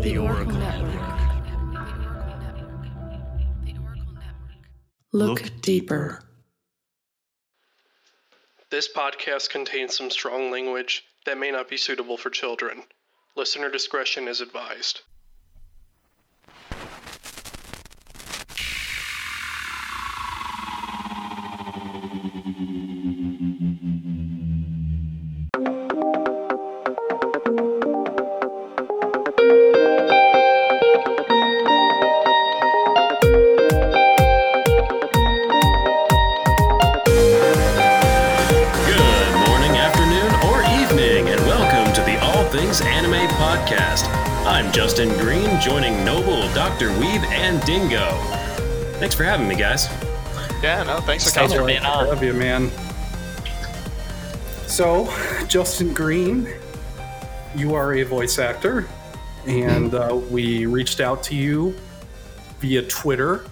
The Oracle Network. Look deeper. This podcast contains some strong language that may not be suitable for children. Listener discretion is advised. I'm Justin Green, joining Noble, Dr. Weeb, and Dingo. Thanks for having me, guys. Yeah, no, thanks for being on. I love you, man. So, Justin Green, you are a voice actor, and we reached out to you via Twitter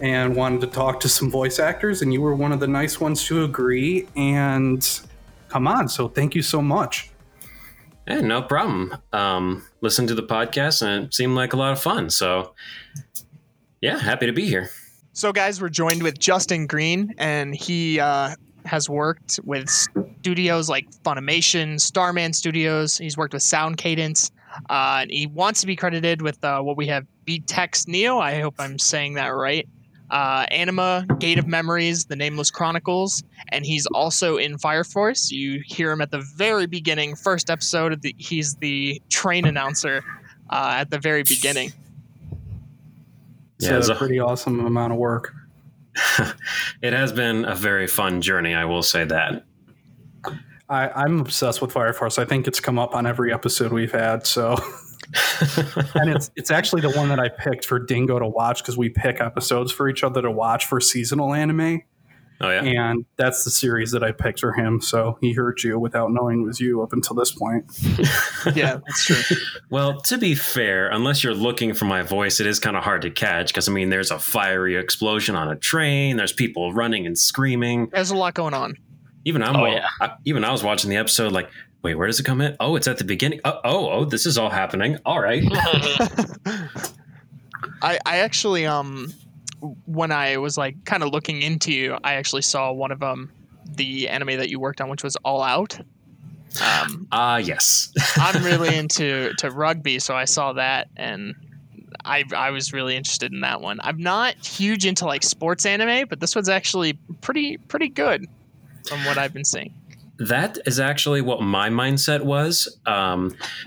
and wanted to talk to some voice actors, and you were one of the nice ones to agree and come on, so thank you so much. Yeah, no problem. Listened to the podcast and it seemed like a lot of fun. So, yeah, happy to be here. So, guys, we're joined with Justin Green, and he has worked with studios like Funimation, Starman Studios. He's worked with Sound Cadence. And he wants to be credited with what we have, B-Tex Neo. I hope I'm saying that right. Anima, Gate of Memories, The Nameless Chronicles, and he's also in Fire Force. You hear him at the very beginning, first episode. He's the train announcer at the very beginning. Yeah, so it's a pretty awesome amount of work. It has been a very fun journey, I will say that. I'm obsessed with Fire Force. I think it's come up on every episode we've had, so... And it's actually the one that I picked for Dingo to watch, because we pick episodes for each other to watch for seasonal anime. Oh yeah, and that's the series that I picked for him. So he heard you without knowing it was you up until this point. Yeah, that's true. Well, to be fair, unless you're looking for my voice, it is kind of hard to catch, because I mean, there's a fiery explosion on a train. There's people running and screaming. There's a lot going on. Even I was watching the episode like, wait, where does it come in? Oh, it's at the beginning. Oh, this is all happening. All right. I actually, when I was like kind of looking into you, I actually saw one of the anime that you worked on, which was All Out. Yes. I'm really into rugby, so I saw that, and I was really interested in that one. I'm not huge into like sports anime, but this one's actually pretty good from what I've been seeing. That is actually what my mindset was,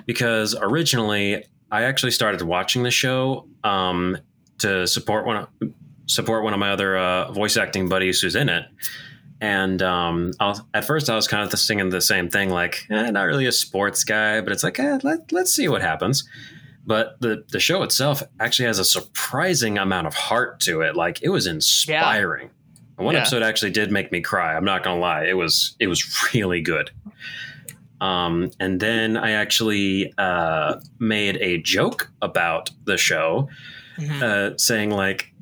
because originally I actually started watching the show to support one of my other voice acting buddies who's in it. And at first I was kind of thinking the same thing, like, not really a sports guy, but it's like, let's see what happens. But the show itself actually has a surprising amount of heart to it. Like, it was inspiring. Yeah. One episode actually did make me cry. I'm not going to lie. It was really good. And then I actually made a joke about the show, saying, like,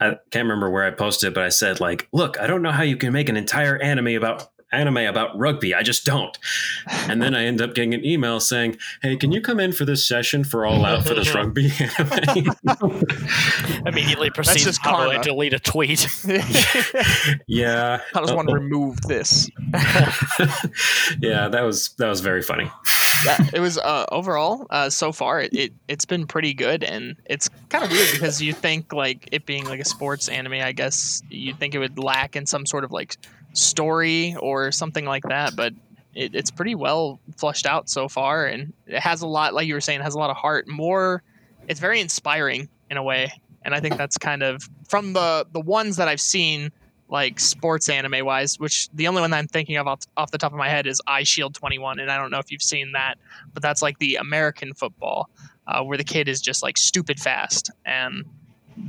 I can't remember where I posted, but I said, like, look, I don't know how you can make an entire anime about rugby. I just don't. And then I end up getting an email saying, hey, can you come in for this session for All Out for this rugby anime? Immediately proceeds to delete a tweet. Yeah. How does one remove this? Yeah, that was very funny. Yeah, it was overall so far it's been pretty good, and it's kind of weird because you think like it being like a sports anime, I guess you'd think it would lack in some sort of like story or something like that, but it's pretty well fleshed out so far, and it has a lot, like you were saying, it has a lot of heart. It's very inspiring in a way, and I think that's kind of from the ones that I've seen, like sports anime wise, which the only one that I'm thinking of off the top of my head is Eyeshield 21, and I don't know if you've seen that, but that's like the American football where the kid is just like stupid fast,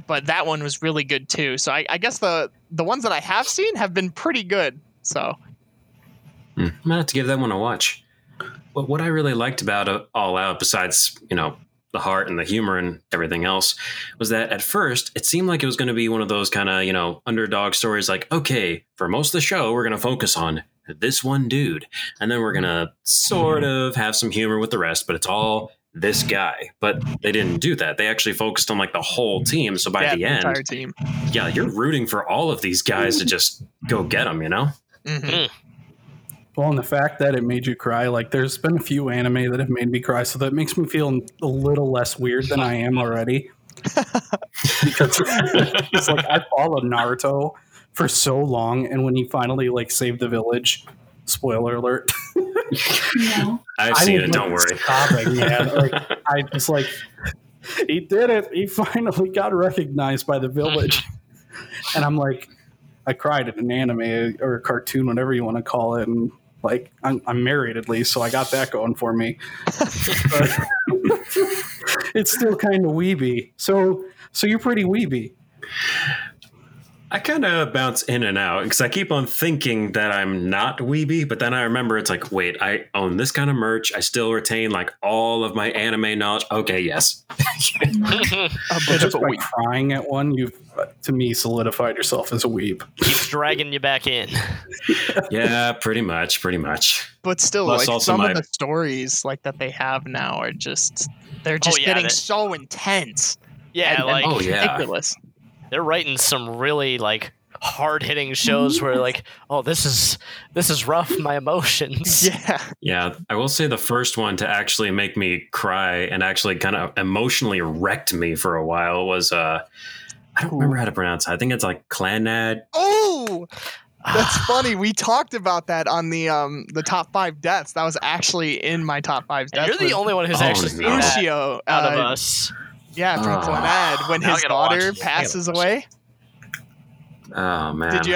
but that one was really good too. So I guess the ones that I have seen have been pretty good. So I'm gonna have to give that one a watch. But what I really liked about All Out, besides, you know, the heart and the humor and everything else, was that at first it seemed like it was going to be one of those kind of, you know, underdog stories. Like, okay, for most of the show, we're going to focus on this one dude, and then we're going to sort of have some humor with the rest, but it's all this guy, but they didn't do that. They actually focused on like the whole team. So by the end, entire team. Yeah, you're rooting for all of these guys to just go get them, you know? Mm-hmm. Well, and the fact that it made you cry, like there's been a few anime that have made me cry, so that makes me feel a little less weird than I am already. Because it's like I followed Naruto for so long, and when he finally like saved the village, spoiler alert. No. I've seen it, don't worry. Stopping, man. Like, I just like he did it. He finally got recognized by the village. And I'm like, I cried at an anime or a cartoon, whatever you want to call it, and like I'm married at least, so I got that going for me. But it's still kind of weeby. So you're pretty weeby. I kind of bounce in and out because I keep on thinking that I'm not weeby, but then I remember it's like, wait, I own this kind of merch. I still retain like all of my anime knowledge. Okay, yes. Just by crying at one, you've to me solidified yourself as a weeb. Keeps dragging you back in. Yeah, pretty much. But still, plus like some of the stories like that they have now are just they're getting so intense. Yeah, and, like ridiculous. They're writing some really like hard-hitting shows where like, oh, this is rough, my emotions. Yeah. I will say the first one to actually make me cry and actually kind of emotionally wrecked me for a while was I don't remember how to pronounce it. I think it's like Clannad. Oh, that's funny. We talked about that on the top 5 deaths. That was actually in my top 5 deaths. You're the only one who's actually seen Ushio out of us. Yeah, from Clannad, when his daughter passes away. Oh man! Did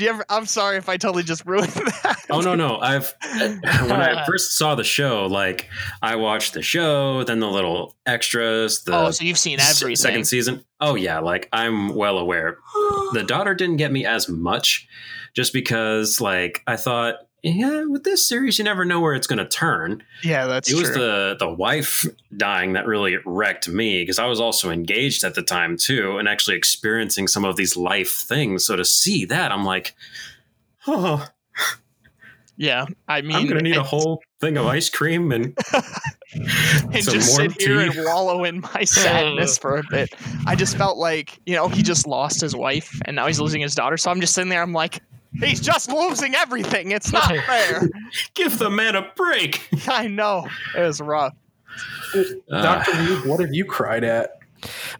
you ever? I'm sorry if I totally just ruined that. Oh no! When I first saw the show, like I watched the show, then the little extras. So you've seen everything. Second season. Oh yeah, like I'm well aware. The daughter didn't get me as much, just because like I thought, yeah, with this series, you never know where it's going to turn. Yeah, that's true. It was the wife dying that really wrecked me because I was also engaged at the time, too, and actually experiencing some of these life things. So to see that, I'm like, oh, yeah, I mean, I'm going to need a whole thing of ice cream and, and just sit here and wallow in my sadness for a bit. I just felt like, you know, he just lost his wife and now he's losing his daughter. So I'm just sitting there. I'm like, he's just losing everything. It's not fair. Give the man a break. I know. It was rough. Dr. Reed, what have you cried at?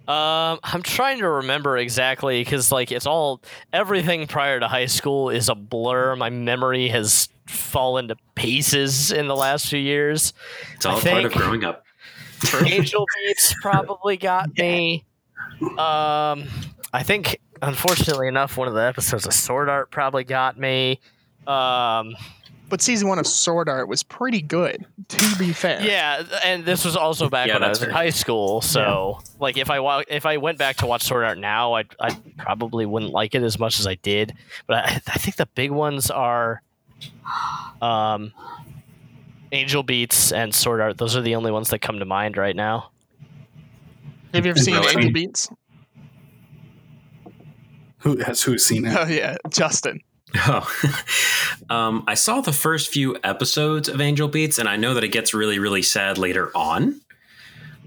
I'm trying to remember exactly because like everything prior to high school is a blur. My memory has fallen to pieces in the last few years. It's all part of growing up. Angel Beats probably got me. I think, unfortunately enough, one of the episodes of Sword Art probably got me. But season 1 of Sword Art was pretty good, to be fair. Yeah, and this was also back when I was in high school, so like if I went back to watch Sword Art now, I probably wouldn't like it as much as I did. But I think the big ones are Angel Beats and Sword Art. Those are the only ones that come to mind right now. Have you ever seen Angel Beats? Who's seen it? Oh yeah, Justin. Oh, I saw the first few episodes of Angel Beats, and I know that it gets really, really sad later on.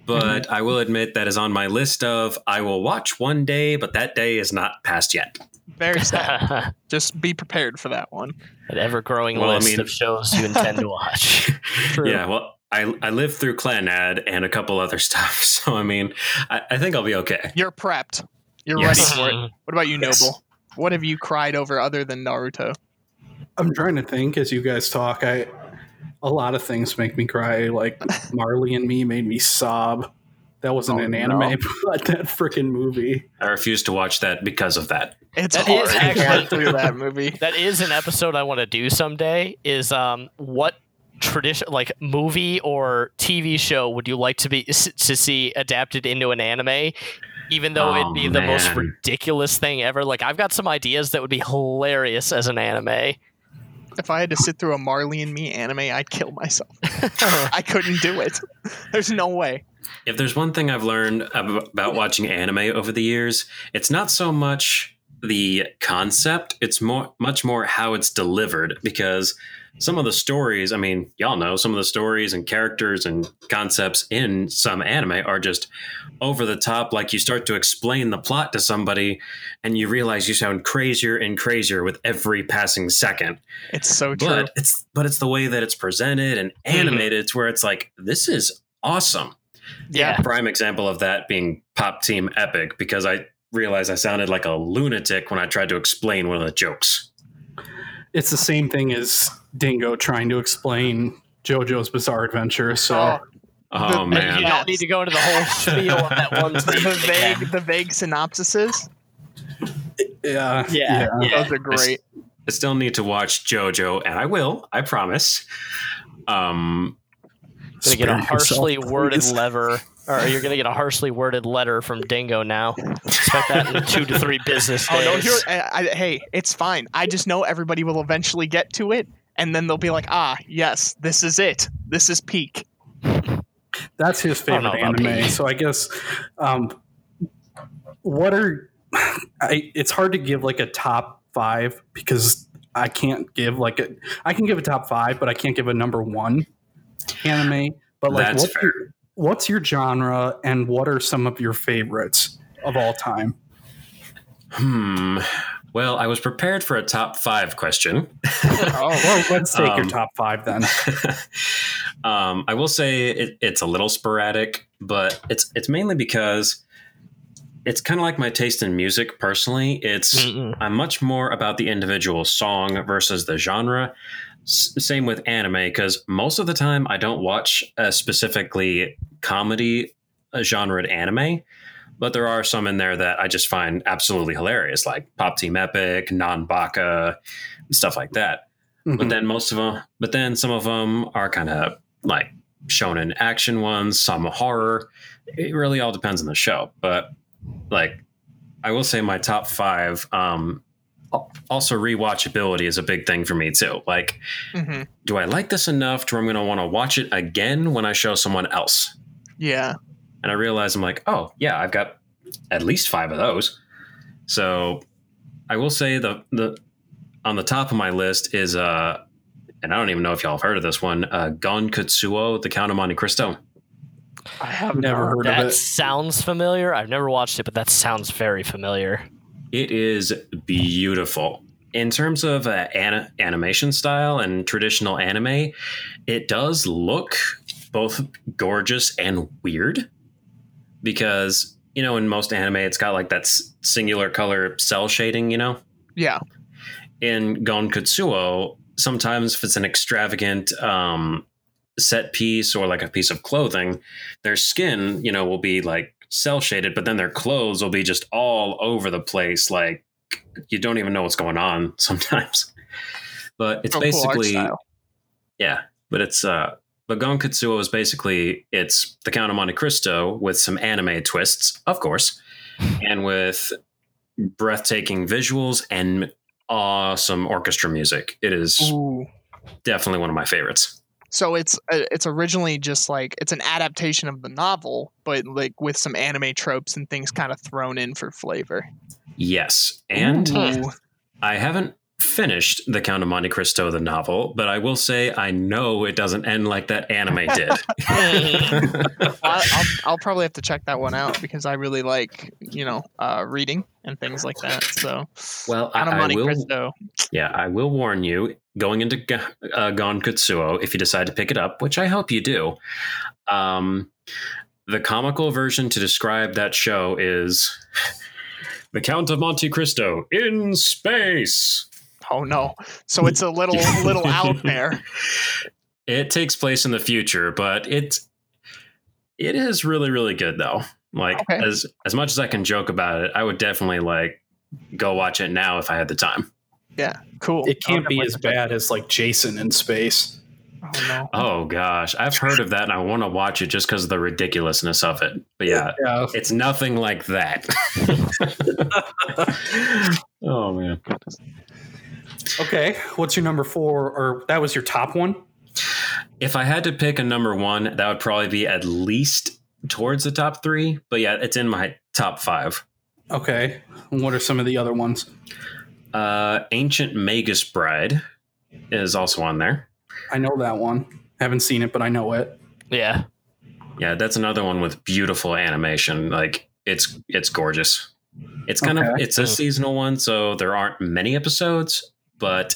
But I will admit that is on my list of I will watch one day, but that day is not past yet. Very sad. Just be prepared for that one. An ever-growing list of shows you intend to watch. True. Yeah. Well, I lived through Clannad and a couple other stuff, so I mean, I think I'll be okay. You're prepped. You're ready for it. What about you, Noble? What have you cried over other than Naruto? I'm trying to think as you guys talk. A lot of things make me cry. Like Marley and Me made me sob. That wasn't an anime, but that freaking movie. I refuse to watch that because of that. It's hard. Is actually through that movie. That is an episode I want to do someday. Is what tradition, like movie or TV show, would you like to see adapted into an anime? Even though it'd be the most ridiculous thing ever. Like, I've got some ideas that would be hilarious as an anime. If I had to sit through a Marley and Me anime, I'd kill myself. I couldn't do it. There's no way. If there's one thing I've learned about watching anime over the years, it's not so much the concept. It's much more how it's delivered, because some of the stories, I mean, y'all know some of the stories and characters and concepts in some anime are just over the top. Like, you start to explain the plot to somebody and you realize you sound crazier and crazier with every passing second. It's so true. But it's the way that it's presented and animated. It's where it's like, this is awesome. Yeah. A prime example of that being Pop Team Epic, because I realized I sounded like a lunatic when I tried to explain one of the jokes. It's the same thing as Dingo trying to explain JoJo's Bizarre Adventure. So, man, you don't need to go into the whole spiel of that one. The vague synopsises. Yeah, those are great. I still need to watch JoJo, and I will. I promise. Gonna get a harshly worded lever. Or you're going to get a harshly worded letter from Dingo now. Expect that in 2 to 3 business days. Oh, no, hey, it's fine. I just know everybody will eventually get to it, and then they'll be like, ah, yes, this is it. This is peak. That's his favorite anime. Peak. So I guess it's hard to give like a top 5, because I can't give like a – I can give a top 5, but I can't give a number 1 anime. But like, that's fair. What's your genre, and what are some of your favorites of all time? Well, I was prepared for a top 5 question. Well, let's take your top 5 then. I will say it's a little sporadic, but it's mainly because it's kind of like my taste in music personally. I'm much more about the individual song versus the genre. Same with anime, because most of the time I don't watch specifically comedy genred anime, but there are some in there that I just find absolutely hilarious, like Pop Team Epic, Non-Baka, stuff like that. Mm-hmm. But then some of them are kind of like shonen action ones, some horror. It really all depends on the show. But like, I will say my top 5. Also, rewatchability is a big thing for me too. Like, do I like this enough to where I'm going to want to watch it again when I show someone else? Yeah. And I realize I'm like, oh yeah, I've got at least 5 of those. So I will say the on the top of my list is, and I don't even know if y'all have heard of this one, Gankutsuou, The Count of Monte Cristo. I have never heard of it. That sounds familiar. I've never watched it, but that sounds very familiar. It is beautiful. In terms of animation style and traditional anime, it does look both gorgeous and weird, because, you know, in most anime, it's got like that singular color cell shading, you know? Yeah. In Gankutsuou, sometimes if it's an extravagant set piece or like a piece of clothing, their skin, you know, will be like cell shaded, but then their clothes will be just all over the place. Like, you don't even know what's going on sometimes. But it's basically, yeah. But Gankutsuou is basically, it's The Count of Monte Cristo with some anime twists, of course, and with breathtaking visuals and awesome orchestra music. It is definitely one of my favorites. So it's originally just like, it's an adaptation of the novel, but like with some anime tropes and things kind of thrown in for flavor. Yes. And I haven't finished The Count of Monte Cristo, the novel, but I will say I know it doesn't end like that anime did. I'll probably have to check that one out, because I really like, you know, reading and things like that. So, well, I will warn you, going into Gankutsuou, if you decide to pick it up, which I hope you do, the comical version to describe that show is The Count of Monte Cristo in space. Oh no! So it's a little out there. It takes place in the future, but it is really, really good though. Like, okay. as much as I can joke about it, I would definitely like go watch it now if I had the time. Yeah, cool. It can't be as bad as like Jason in space. Oh no! Oh gosh, I've heard of that, and I want to watch it just because of the ridiculousness of it. But yeah, it's nothing like that. Oh man. Okay, what's your number 4? Or that was your top 1? If I had to pick a number 1, that would probably be at least towards the top 3. But yeah, it's in my top 5. Okay. And what are some of the other ones? Ancient Magus Bride is also on there. I know that one. I haven't seen it, but I know it. Yeah. Yeah, that's another one with beautiful animation. Like, it's gorgeous. It's kind of, it's a seasonal one, so there aren't many episodes, but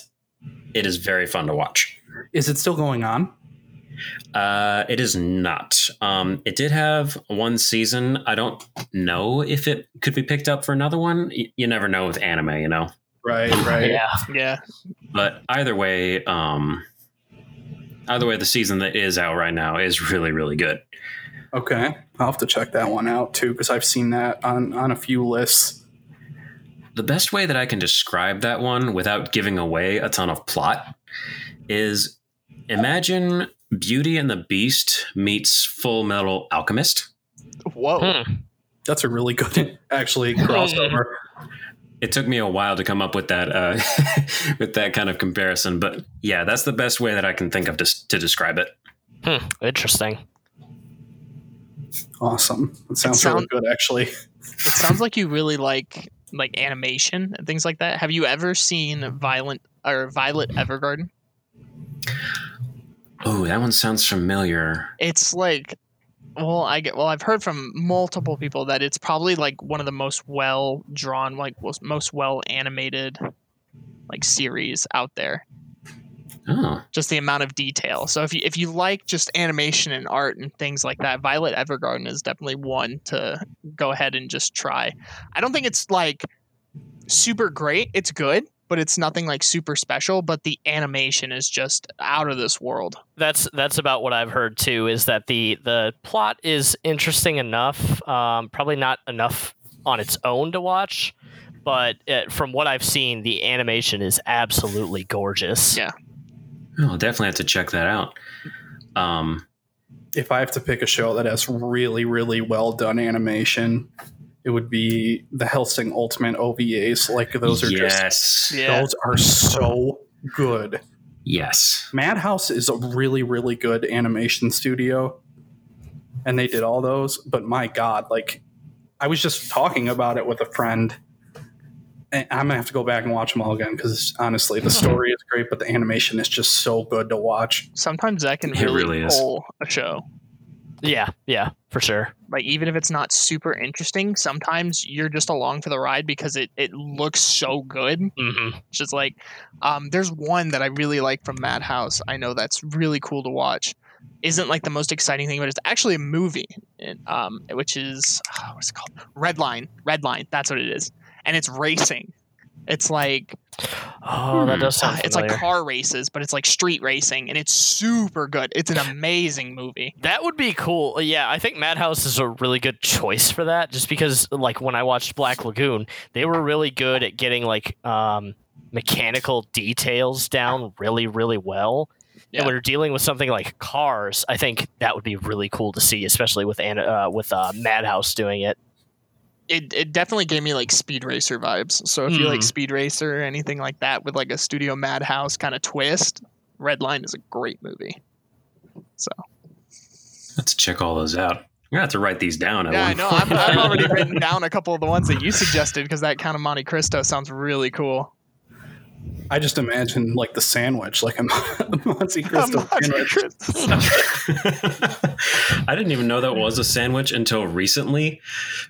it is very fun to watch. Is it still going on? It is not. It did have one season. I don't know if it could be picked up for another one. You never know with anime, you know? Right. Yeah. But either way, the season that is out right now is really, really good. Okay. I'll have to check that one out too, because I've seen that on a few lists. The best way that I can describe that one without giving away a ton of plot is imagine Beauty and the Beast meets Full Metal Alchemist. Whoa. That's a really good, actually, crossover. It took me a while to come up with that with that kind of comparison, but yeah, that's the best way that I can think of to describe it. Interesting. Awesome. It sounds really good, actually. Sounds like you really like animation and things like that. Have you ever seen Violet Evergarden? Oh, that one sounds familiar. It's like, I've heard from multiple people that it's probably like one of the most well drawn, like most well animated, like series out there. Oh. Just the amount of detail. So if you like just animation and art and things like that, Violet Evergarden is definitely one to go ahead and just try. I don't think it's like super great. It's good, but it's nothing like super special. But the animation is just out of this world. That's about what I've heard too. Is that the plot is interesting enough? Probably not enough on its own to watch, but from what I've seen, the animation is absolutely gorgeous. Yeah. I'll definitely have to check that out. If I have to pick a show that has really, really well done animation, it would be the Hellsing Ultimate OVAs. Like those are those are so good. Yes. Madhouse is a really, really good animation studio, and they did all those. But my God, like I was just talking about it with a friend. I'm going to have to go back and watch them all again because, honestly, the story is great, but the animation is just so good to watch. Sometimes that can really pull a show. Yeah, for sure. Like, even if it's not super interesting, sometimes you're just along for the ride because it looks so good. Mm-hmm. It's just like, there's one that I really like from Madhouse. I know that's really cool to watch. Isn't like the most exciting thing, but it's actually a movie, which is, what's it called? Redline. That's what it is. And it's racing. It's like, that does sound familiar. It's like car races, but it's like street racing, and it's super good. It's an amazing movie. That would be cool. Yeah, I think Madhouse is a really good choice for that, just because, like, when I watched Black Lagoon, they were really good at getting like mechanical details down really, really well. Yeah. And when you're dealing with something like cars, I think that would be really cool to see, especially with Madhouse doing it. It definitely gave me like Speed Racer vibes. So if you like Speed Racer or anything like that with like a Studio Madhouse kind of twist, Redline is a great movie. So let's check all those out. I'm going to have to write these down. Yeah, I know. I've already written down a couple of the ones that you suggested because that Count of Monte Cristo sounds really cool. I just imagine like the sandwich, like a Monte Cristo sandwich. I didn't even know that was a sandwich until recently.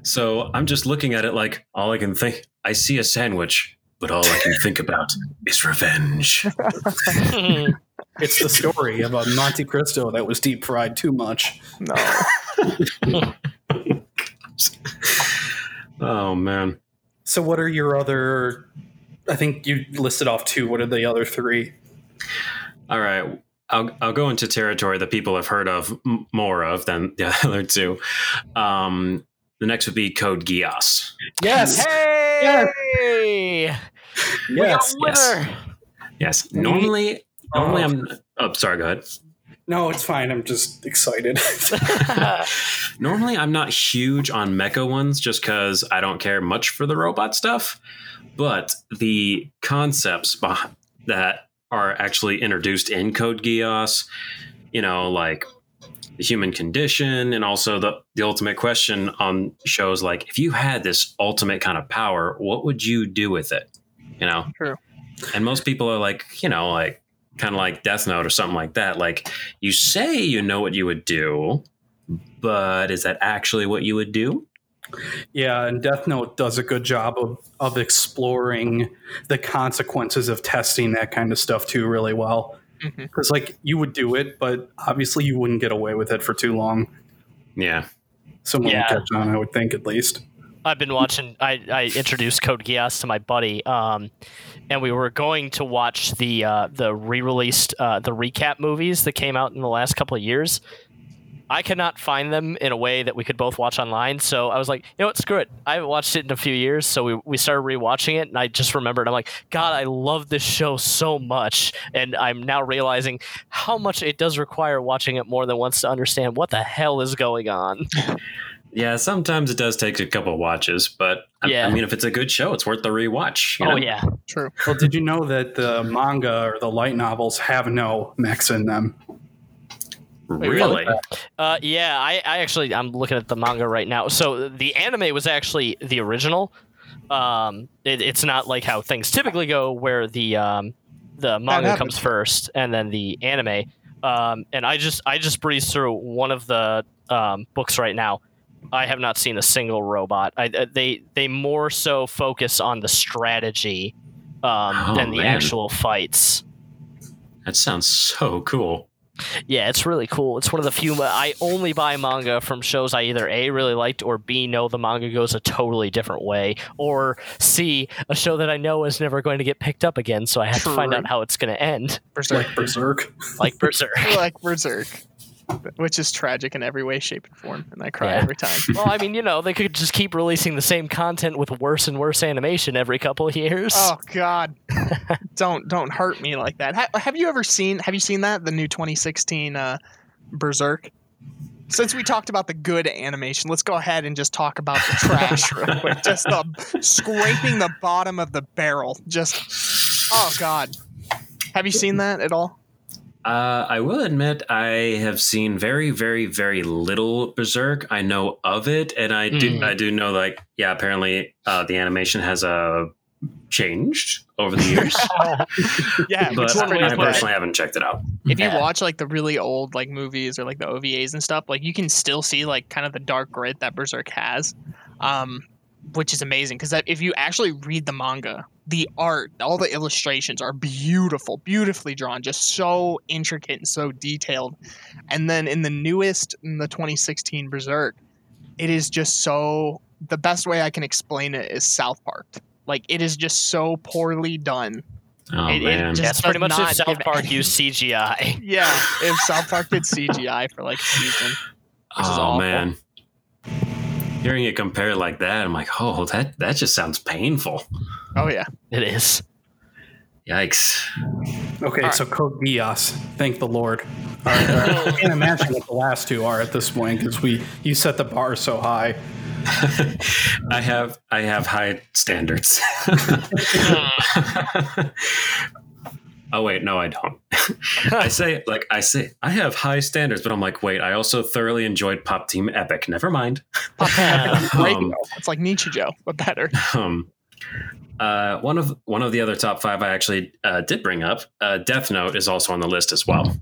So I'm just looking at it like all I can think. I see a sandwich, but all I can think about is revenge. It's the story of a Monte Cristo that was deep fried too much. No. Oh, man. So what are your other... I think you listed off two. What are the other three? All right. I'll go into territory that people have heard of more of than the other two. The next would be Code Geass. Yes. Hey! Yes. Yes. Normally I'm... Oh, sorry, go ahead. No, it's fine. I'm just excited. Normally I'm not huge on mecha ones just because I don't care much for the robot stuff. But the concepts that are actually introduced in Code Geass, you know, like the human condition, and also the ultimate question on shows like, if you had this ultimate kind of power, what would you do with it? You know? True. And most people are like, you know, like kind of like Death Note or something like that. Like, you say you know what you would do, but is that actually what you would do? Yeah, and Death Note does a good job of exploring the consequences of testing that kind of stuff too really well. Because, like, you would do it, but obviously you wouldn't get away with it for too long. Yeah. Someone would catch on, I would think, at least. I've been watching... I introduced Code Geass to my buddy, and we were going to watch the re-released, the recap movies that came out in the last couple of years. I could not find them in a way that we could both watch online, so I was like, you know what, screw it. I haven't watched it in a few years, so we started rewatching it, and I just remembered, I'm like, God, I love this show so much, and I'm now realizing how much it does require watching it more than once to understand what the hell is going on. Yeah, sometimes it does take a couple of watches, but I mean, if it's a good show, it's worth the rewatch. You know? Yeah, true. Well, did you know that the manga or the light novels have no mechs in them? Really? Yeah, I'm looking at the manga right now. So the anime was actually the original. It's not like how things typically go, where the manga comes first and then the anime. And I just breezed through one of the books right now. I have not seen a single robot. They more so focus on the strategy than the actual fights. That sounds so cool. Yeah, it's really cool. It's one of the few... I only buy manga from shows I either A, really liked, or B, know the manga goes a totally different way, or C, a show that I know is never going to get picked up again, so I have to find out how it's going to end. Berserk. Like Berserk. Which is tragic in every way, shape, and form, and I cry every time. Well, I mean, you know, they could just keep releasing the same content with worse and worse animation every couple of years. Oh God, don't hurt me like that. Have you seen that, the new 2016 Berserk? Since we talked about the good animation, let's go ahead and just talk about the trash real quick. Just scraping the bottom of the barrel. Just oh God, have you seen that at all? I will admit I have seen very, very, very little Berserk. I know of it, and I do know, like, yeah, apparently the animation has changed over the years. Yeah, but I personally haven't checked it out. If you watch like the really old like movies or like the OVAs and stuff, like you can still see like kind of the dark grit that Berserk has, which is amazing because if you actually read the manga, the art, all the illustrations are beautiful, beautifully drawn, just so intricate and so detailed. And then in the 2016 Berserk, it is just so... The best way I can explain it is South Park. Like, it is just so poorly done. Oh, man. That's pretty much if South Park used CGI. Yeah, if South Park did CGI for, like, a season. Oh, man. Hearing it compared like that, I'm like, oh, that just sounds painful. Oh, yeah. It is. Yikes. Okay, all so right. Code Geass, thank the Lord. I can't imagine what the last two are at this point because you set the bar so high. I have high standards. Oh, wait, no, I don't. I say, I have high standards, but I'm like, wait, I also thoroughly enjoyed Pop Team Epic. Never mind. Pop Team Epic radio. It's like Nietzsche Joe, but better. One of the other top five I actually did bring up, Death Note is also on the list as well.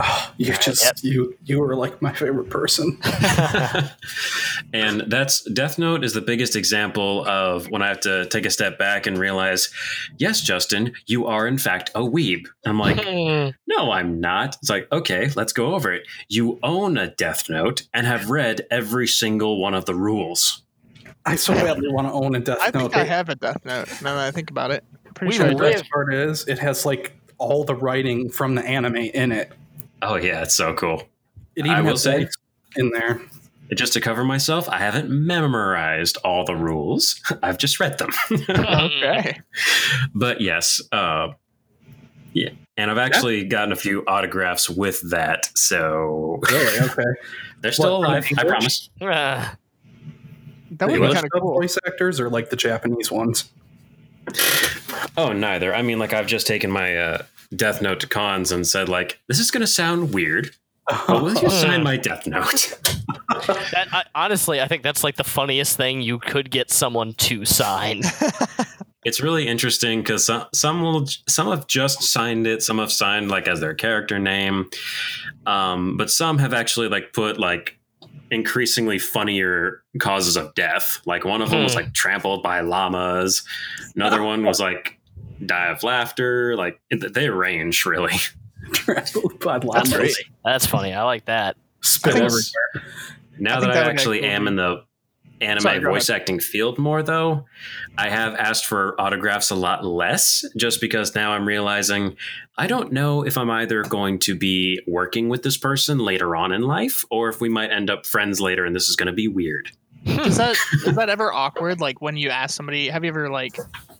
Oh, you were like my favorite person. And Death Note is the biggest example of when I have to take a step back and realize, yes, Justin, you are in fact a weeb. I'm like, no, I'm not. It's like, okay, let's go over it. You own a Death Note and have read every single one of the rules. I so badly want to own a Death Note. I think I have a Death Note now that I think about it. Pretty sure the best part is it has like all the writing from the anime in it. Oh, yeah, it's so cool. It even has legs in there. Just to cover myself, I haven't memorized all the rules. I've just read them. Okay. But yes. Yeah. And I've actually gotten a few autographs with that. So. Really? Okay. They're still alive, I promise. That would be kind of cool. Voice actors or like the Japanese ones? Oh, neither. I mean, like I've just taken my Death Note to cons and said like, this is going to sound weird, Will you sign my Death Note? Honestly, I think that's like the funniest thing you could get someone to sign. It's really interesting because some have just signed it. Some have signed like as their character name. But some have actually like put like increasingly funnier causes of death. Like one of them was like trampled by llamas. Another one was like die of laughter. Like they range really. Trampled by llamas. That's funny. I like that. Spit everywhere. Now that I actually am in the anime voice acting field more, though, I have asked for autographs a lot less just because now I'm realizing I don't know if I'm either going to be working with this person later on in life or if we might end up friends later and this is going to be weird. Is that ever awkward? Like when you ask somebody, have you ever like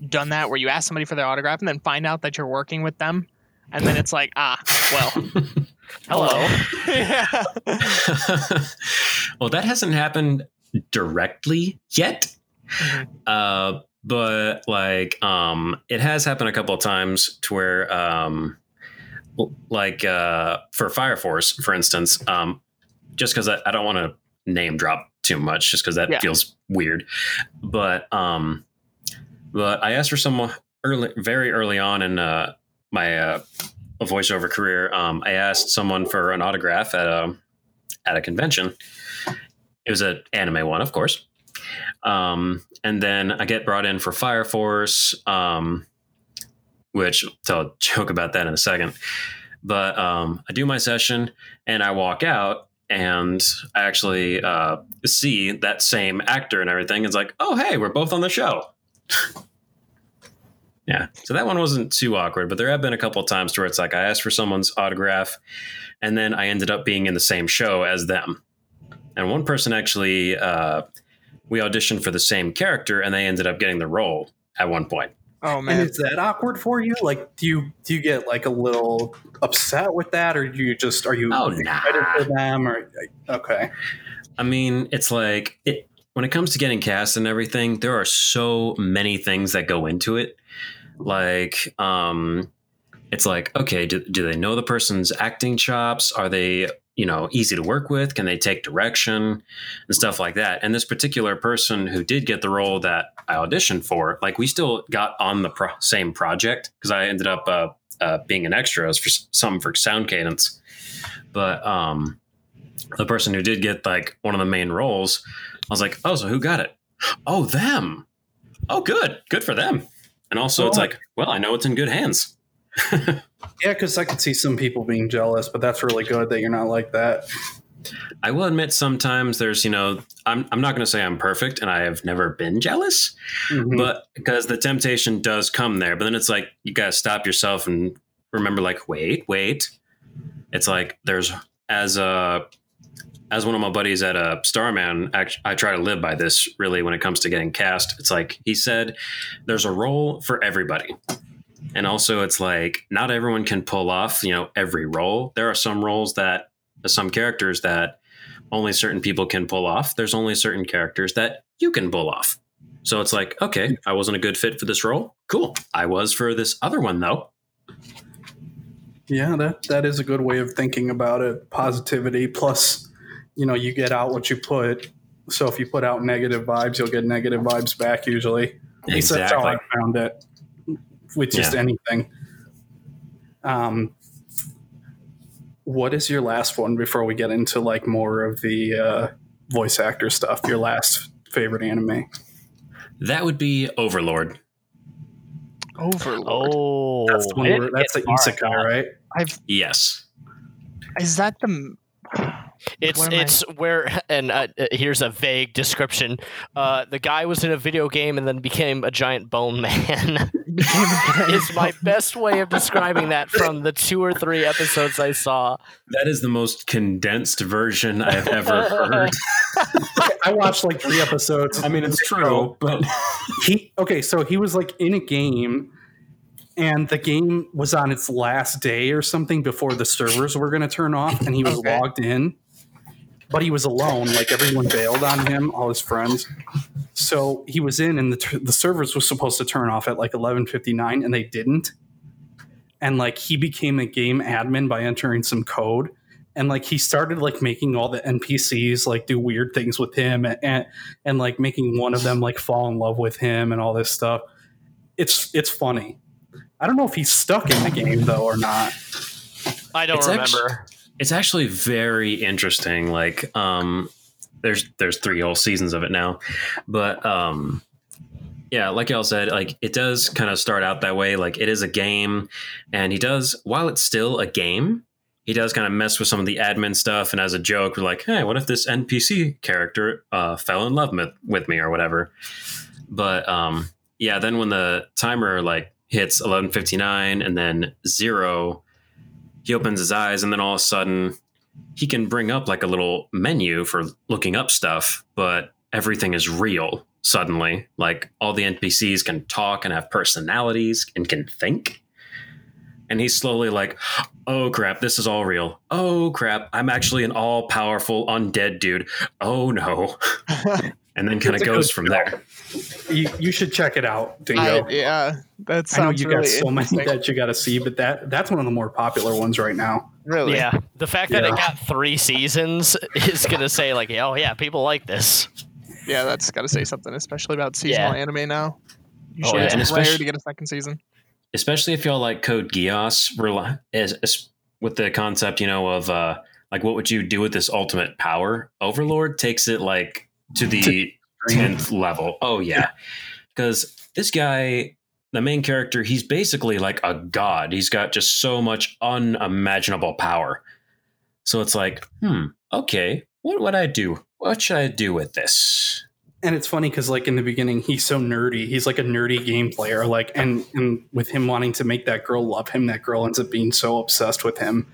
done that where you ask somebody for their autograph and then find out that you're working with them? And then it's like, well... Hello. Yeah. Well, that hasn't happened directly yet. But like, it has happened a couple of times to where, for Fire Force, for instance, just cause I don't want to name drop too much just cause that feels weird. But I asked for someone very early on in, my, a voiceover career. I asked someone for an autograph at a convention. It was an anime one, of course. And then I get brought in for Fire Force, which I'll joke about that in a second. But I do my session and I walk out and I actually see that same actor and everything. It's like, oh, hey, we're both on the show. Yeah, so that one wasn't too awkward, but there have been a couple of times where it's like I asked for someone's autograph and then I ended up being in the same show as them. And one person actually, we auditioned for the same character and they ended up getting the role at one point. Oh, man. And is that awkward for you? Like, do you get like a little upset with that or do you just excited for them? Or okay. I mean, it's like when it comes to getting cast and everything, there are so many things that go into it. Like, it's like, okay, do they know the person's acting chops? Are they, easy to work with? Can they take direction and stuff like that? And this particular person who did get the role that I auditioned for, like we still got on the same project because I ended up being an extra for Sound Cadence. But the person who did get like one of the main roles, I was like, oh, so who got it? Oh, them. Oh, good. Good for them. And also it's like, well, I know it's in good hands. Yeah, because I could see some people being jealous, but that's really good that you're not like that. I will admit sometimes there's, I'm not going to say I'm perfect and I have never been jealous, but because the temptation does come there. But then it's like, you got to stop yourself and remember like, wait. It's like there's as one of my buddies at a Starman, I try to live by this really when it comes to getting cast. It's like he said, there's a role for everybody. And also it's like not everyone can pull off, every role. There are some roles that some characters that only certain people can pull off. There's only certain characters that you can pull off. So it's like, OK, I wasn't a good fit for this role. Cool. I was for this other one, though. Yeah, that is a good way of thinking about it. Positivity plus. You get out what you put. So if you put out negative vibes, you'll get negative vibes back usually. Exactly. So that's how I found it with just anything. What is your last one before we get into like more of the voice actor stuff? Your last favorite anime? That would be Overlord. Overlord. That's the one that's the isekai, right? Yes. Is that the? It's where, and here's a vague description. The guy was in a video game and then became a giant bone man. Is my best way of describing that from the 2 or 3 episodes I saw. That is the most condensed version I've ever heard. I watched like 3 episodes. I mean, it's true, but he was like in a game. And the game was on its last day or something before the servers were going to turn off. And he was logged in, but he was alone. Like everyone bailed on him, all his friends. So he was in and the servers was supposed to turn off at like 11:59 and they didn't. And like he became a game admin by entering some code. And like he started like making all the NPCs like do weird things with him and like making one of them like fall in love with him and all this stuff. It's funny. I don't know if he's stuck in the game though or not. I don't remember. It's actually very interesting. Like there's three whole seasons of it now, but yeah, like y'all said, like it does kind of start out that way. Like it is a game, and he does, while it's still a game, he does kind of mess with some of the admin stuff. And as a joke, we're like, hey, what if this NPC character fell in love with me or whatever? But yeah, then when the timer like hits 11:59 and then 0, he opens his eyes, and then all of a sudden he can bring up like a little menu for looking up stuff, but everything is real suddenly. Like all the NPCs can talk and have personalities and can think. And he's slowly like, oh, crap, this is all real. Oh, crap, I'm actually an all powerful undead dude. Oh, no. And then kind of goes from there. You should check it out, Dingo. Yeah, that sounds, I know you really got so many that you got to see, but that's one of the more popular ones right now. Really? Yeah. The fact that it got 3 seasons is going to say like, oh, yeah, people like this. Yeah, that's got to say something, especially about seasonal anime now. You should it's rare to get a second season. Especially if y'all like Code Geass, with the concept, you know, of like, what would you do with this ultimate power? Overlord takes it like to the 10th level. Oh, yeah. Because this guy, the main character, he's basically like a god. He's got just so much unimaginable power. So it's like, OK, what would I do? What should I do with this? And it's funny because, like, in the beginning, he's so nerdy. He's like a nerdy game player. Like, and with him wanting to make that girl love him, that girl ends up being so obsessed with him.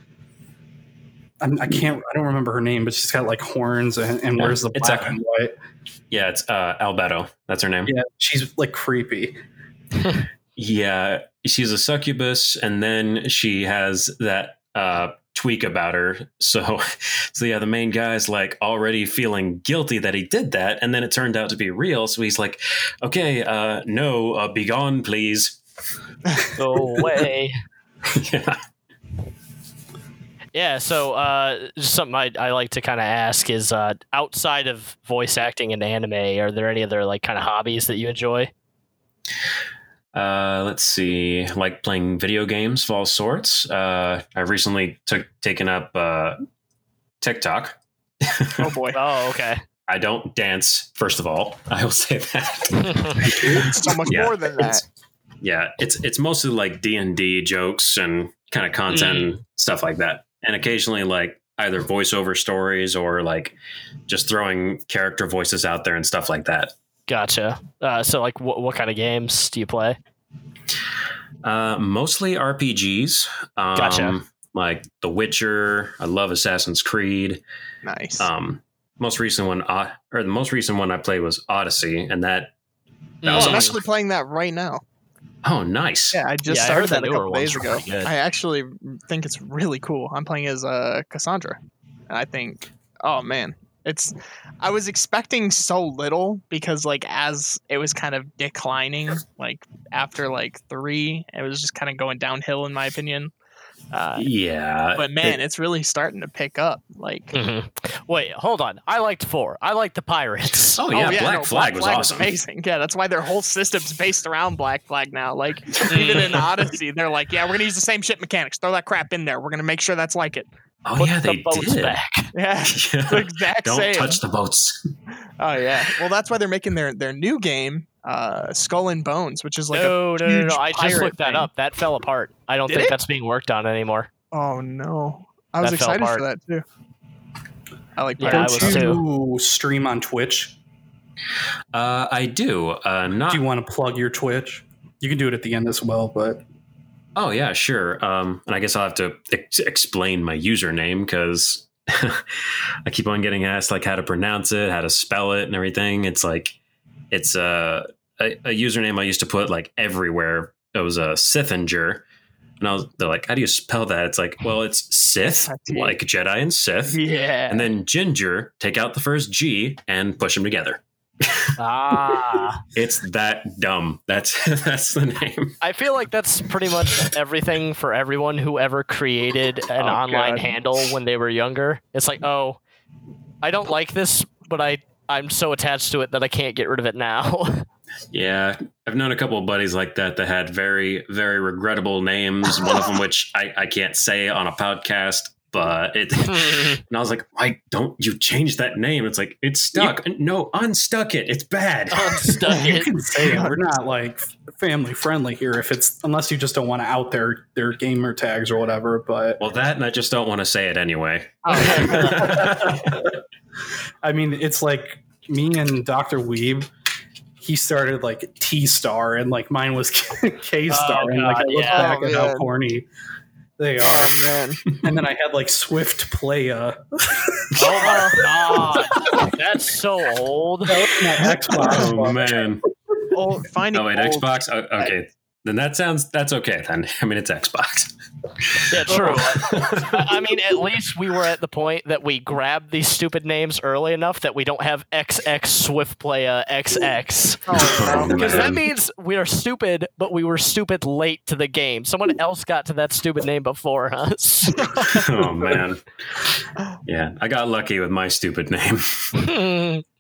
I don't remember her name, but she's got like horns and wears the black and white. Yeah, it's Albedo. That's her name. Yeah, she's like creepy. Yeah, she's a succubus, and then she has that tweak about her, so yeah, the main guy's like already feeling guilty that he did that, and then it turned out to be real, so he's like, okay, no, be gone, please, go away. yeah so just something I like to kind of ask is, outside of voice acting and anime, are there any other like kind of hobbies that you enjoy? Let's see, like playing video games of all sorts. I've recently taken up TikTok. Oh boy. Oh, okay. I don't dance, first of all. I will say that. It's so much more than that. It's mostly like D&D jokes and kind of content and stuff like that. And occasionally like either voiceover stories or like just throwing character voices out there and stuff like that. Gotcha. So like what kind of games do you play? Mostly RPGs. Gotcha. Like The Witcher. I love Assassin's Creed. Nice. The most recent one I played was Odyssey, and that was, I'm actually playing that right now. Oh, nice. Yeah, I just started that a couple days ago. I actually think it's really cool. I'm playing as Cassandra. And I think, oh man, I was expecting so little, because like as it was kind of declining, like after like 3, it was just kind of going downhill in my opinion. But man, it's really starting to pick up. Like, Wait, hold on. I liked 4. I liked the pirates. Oh yeah, Black Flag was awesome. Amazing. Yeah, that's why their whole system's based around Black Flag now. Like even in Odyssey, they're like, yeah, we're gonna use the same ship mechanics. Throw that crap in there. We're gonna make sure that's like it. Oh, put the boats back. Yeah, the exact Don't same. Don't touch the boats. Oh, yeah. Well, that's why they're making their new game, Skull and Bones, which is like no. I just looked that up. That fell apart. I don't think that's being worked on anymore. Oh, no. I was excited for that, too. I like that. Do you stream on Twitch? I do. Do you want to plug your Twitch? You can do it at the end as well, but... Oh, yeah, sure. And I guess I'll have to explain my username, because I keep on getting asked like how to pronounce it, how to spell it and everything. It's like it's a username I used to put like everywhere. It was a Sithinger. And they're like, how do you spell that? It's like, well, it's Sith, like Jedi and Sith. Yeah. And then Ginger, take out the first G and push them together. Ah, it's that dumb. That's the name. I feel like that's pretty much everything for everyone who ever created an online handle when they were younger. It's like, oh, I don't like this, but I'm so attached to it that I can't get rid of it now. Yeah, I've known a couple of buddies like that that had very, very regrettable names. One of them, which I can't say on a podcast, but it. And I was like, why don't you change that name? It's like, it's stuck. No, unstuck it. It's bad. Unstuck it. You can say it. We're not like family friendly here, unless you just don't want to out their gamer tags or whatever. But well, that and I just don't want to say it anyway. I mean, it's like me and Dr. Weeb. He started like T-Star and like mine was K-Star. And like I look back at how corny they are. Oh, man. And then I had like Swift Playa. Oh my god. That's so old. That was my Xbox. Oh man. Oh, finding old. Xbox? Okay. Then that's okay then. I mean, it's Xbox. Yeah, true. I mean, at least we were at the point that we grabbed these stupid names early enough that we don't have XX Swift Playa XX. Because that means we are stupid, but we were stupid late to the game. Someone else got to that stupid name before us. Oh, man. Yeah, I got lucky with my stupid name.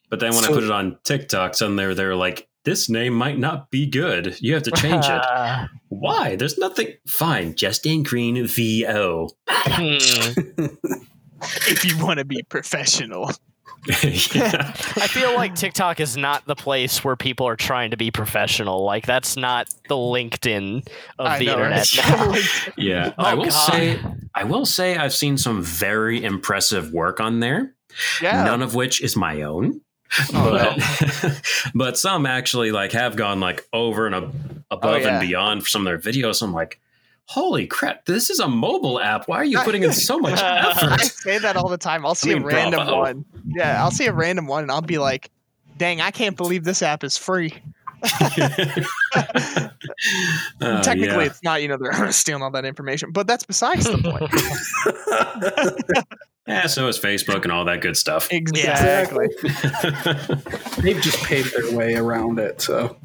But then when I put it on TikTok, suddenly they're like, this name might not be good. You have to change it. Why? There's nothing. Fine. Justin Green VO. If you want to be professional. Yeah. I feel like TikTok is not the place where people are trying to be professional. Like, that's not the LinkedIn of the internet. Yeah. Oh, I will say I've seen some very impressive work on there. Yeah. None of which is my own. But some actually like have gone like over and above and beyond for some of their videos. I'm like, holy crap, this is a mobile app. Why are you putting in so much effort? I say that all the time. I'll see a random one. Yeah, I'll see a random one and I'll be like, dang, I can't believe this app is free. Technically it's not, they're stealing all that information, but that's besides the point. Yeah, so is Facebook and all that good stuff. Exactly. They've just paved their way around it. So,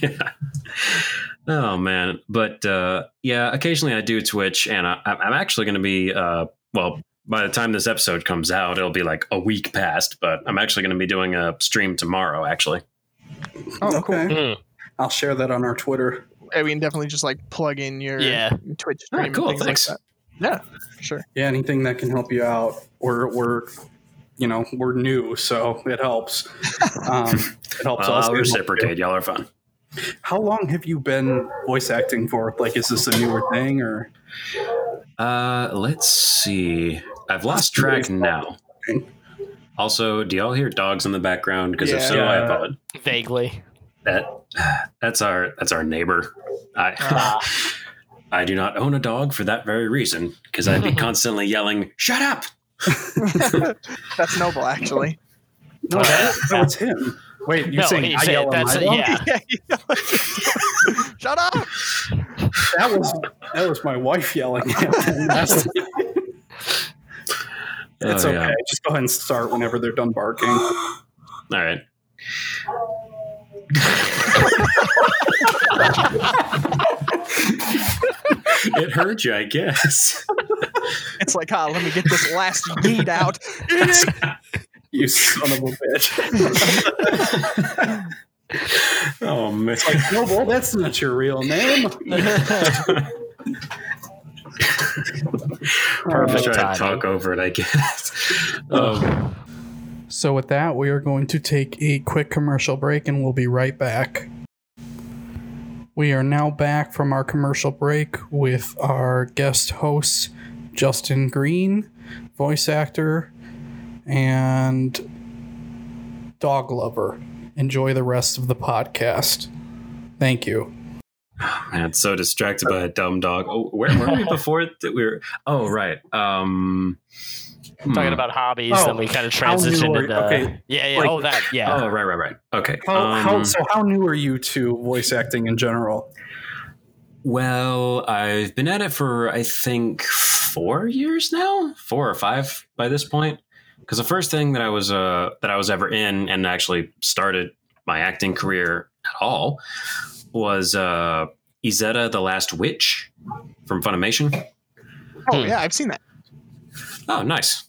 yeah. Oh, man. But occasionally I do Twitch, and I'm actually going to be, by the time this episode comes out, it'll be like a week past, but I'm actually going to be doing a stream tomorrow, actually. Oh, cool. Mm. I'll share that on our Twitter. We can definitely just like plug in your Twitch stream. Right, cool. Thanks. Like that. Yeah, sure. Yeah, anything that can help you out. We're new, so it helps. It helps us. I'll reciprocate. Y'all are fun. How long have you been voice acting for? Like, is this a newer thing or? Let's see. I've lost track now. Also, do y'all hear dogs in the background? Because if so, I apologize. Vaguely. That's our neighbor. I do not own a dog for that very reason, because I'd be constantly yelling, shut up! That's Noble, actually. No, that's him. Wait, you're saying I yell at my dog? Yeah. Shut up! That was my wife yelling at him. It's okay. Yeah. Just go ahead and start whenever they're done barking. All right. It hurt you, I guess. It's like, let me get this last yeet out. You son of a bitch. Oh, man. It's like, no, well, that's not your real name. Perfect. Try to talk over it, I guess. So with that, we are going to take a quick commercial break, and we'll be right back. We are now back from our commercial break with our guest host, Justin Green, voice actor, and dog lover. Enjoy the rest of the podcast. Thank you. Oh, man, so distracted by a dumb dog. Oh, where were we before that we were? Oh, right. Talking about hobbies, then we kind of transitioned into right. Okay. How new are you to voice acting in general? Well, I've been at it for I think 4 years now, 4 or 5 by this point. Because the first thing that I was ever in and actually started my acting career at all was Izetta the Last Witch from Funimation. Oh, yeah, I've seen that. Oh, nice.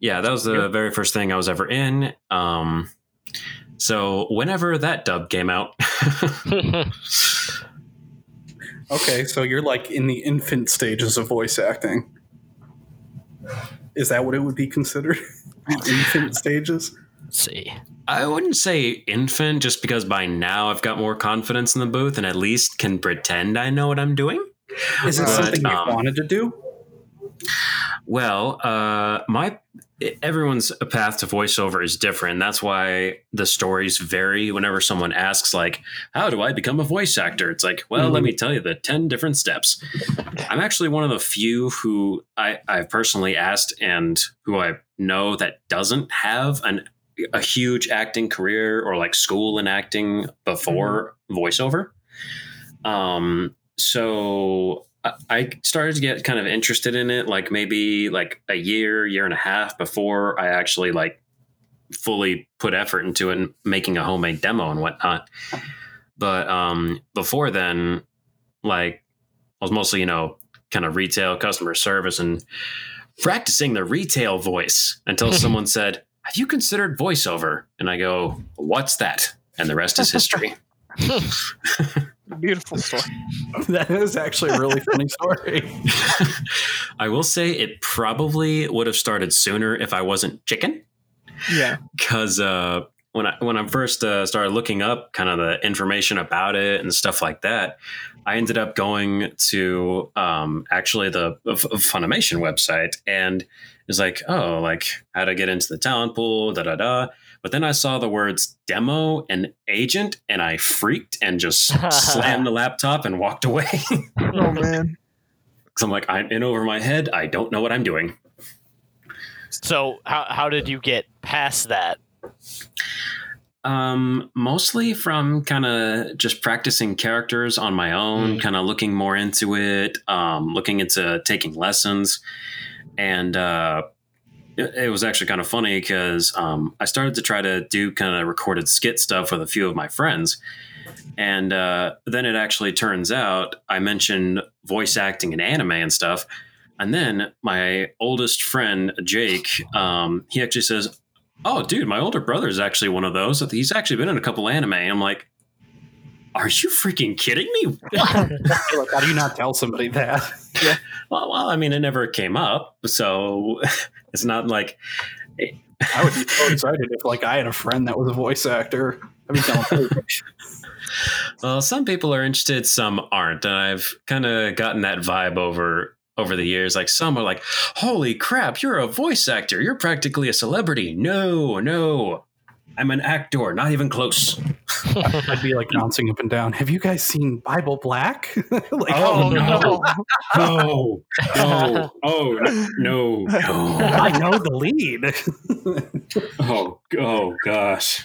Yeah, that was the very first thing I was ever in. So whenever that dub came out. Okay, so you're like in the infant stages of voice acting. Is that what it would be considered? Infant stages? Let's see. I wouldn't say infant, just because by now I've got more confidence in the booth and at least can pretend I know what I'm doing. Is it something you wanted to do? Well, everyone's path to voiceover is different. That's why the stories vary. Whenever someone asks, like, how do I become a voice actor? It's like, well, let me tell you the 10 different steps. I'm actually one of the few who I've personally asked and who I know that doesn't have a huge acting career or like school in acting before voiceover. So I started to get kind of interested in it, like maybe like a year and a half before I actually like fully put effort into it and making a homemade demo and whatnot. But before then, like I was mostly, kind of retail customer service and practicing the retail voice until someone said, have you considered voiceover? And I go, what's that? And the rest is history. Beautiful story. That is actually a really funny story. I will say it probably would have started sooner if I wasn't chicken. Yeah. Because when I first started looking up kind of the information about it and stuff like that, I ended up going to actually the Funimation website, and it's like, oh, like how to get into the talent pool, da da da. But then I saw the words demo and agent, and I freaked and just slammed the laptop and walked away. Oh, man. Because I'm like, I'm in over my head. I don't know what I'm doing. So how did you get past that? Mostly from kind of just practicing characters on my own, kind of looking more into it, looking into taking lessons. And it was actually kind of funny because I started to try to do kind of recorded skit stuff with a few of my friends. And then it actually turns out I mentioned voice acting and anime and stuff. And then my oldest friend, Jake, he actually says, oh, dude, my older brother is actually one of those. He's actually been in a couple anime. I'm like, are you freaking kidding me? Like, how do you not tell somebody that? Yeah. Well, I mean, it never came up, so it's not like I would be so excited if, like, I had a friend that was a voice actor. I mean, well, some people are interested, some aren't, and I've kind of gotten that vibe over the years. Like, some are like, "Holy crap, you're a voice actor! You're practically a celebrity." No. I'm an actor, not even close. I'd be like bouncing up and down. Have you guys seen Bible Black? Like, oh, no. Oh, no. I know the lead. oh, gosh.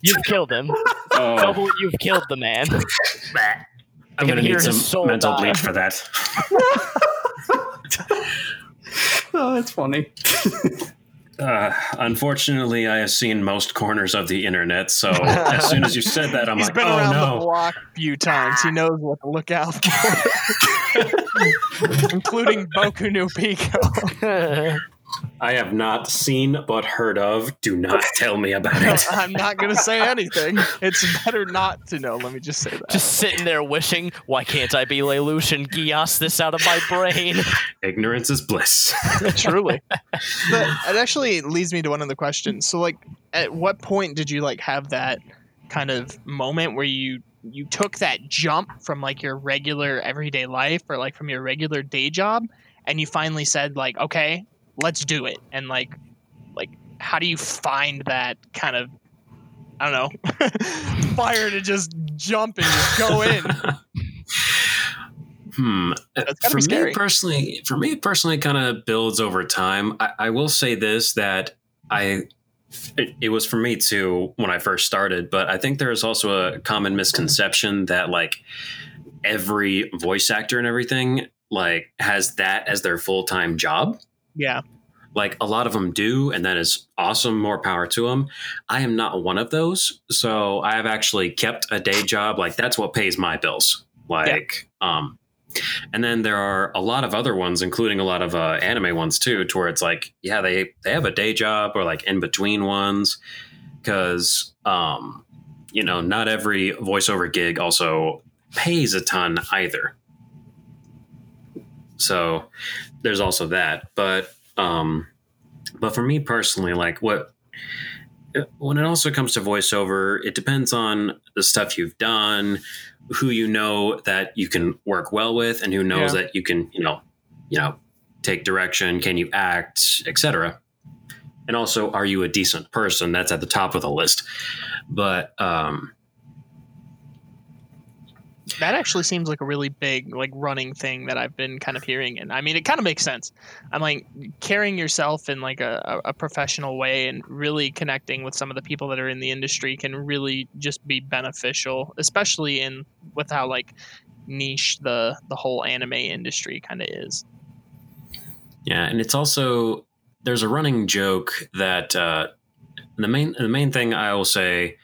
You've killed him. Oh. You've killed the man. I'm going to need some mental bleach for that. Oh, that's funny. Unfortunately, I have seen most corners of the internet, so as soon as you said that, I'm like, oh no. He's been around the block a few times. He knows what to look out for. Including Boku no Pico. I have not seen but heard of. Do not tell me about it. I'm not going to say anything. It's better not to know. Let me just say that. Just sitting there wishing, why can't I be Lelouch and Geass this out of my brain? Ignorance is bliss. Truly. But it actually leads me to one of the questions. So, like, at what point did you, like, have that kind of moment where you took that jump from, like, your regular everyday life or, like, from your regular day job, and you finally said, like, okay, let's do it? And like how do you find that kind of, I don't know, fire to just jump and just go in? For me personally, it kind of builds over time. I will say this, that it was for me too when I first started, but I think there is also a common misconception that like every voice actor and everything like has that as their full-time job. Yeah. Like, a lot of them do, and that is awesome. More power to them. I am not one of those. So I have actually kept a day job. Like, that's what pays my bills. Like, yeah. And then there are a lot of other ones, including a lot of anime ones, too, to where it's like, yeah, they have a day job or like in between ones because, you know, not every voiceover gig also pays a ton either. So there's also that. But for me personally, like when it also comes to voiceover, it depends on the stuff you've done, who you know that you can work well with, and who knows that you can, you know, take direction, can you act, etc. And also, are you a decent person? That's at the top of the list. But that actually seems like a really big, like, running thing that I've been kind of hearing. And I mean, it kind of makes sense. I'm like, carrying yourself in like a professional way and really connecting with some of the people that are in the industry can really just be beneficial, especially in with how like niche the whole anime industry kind of is. Yeah. And it's also, there's a running joke that the main thing I will say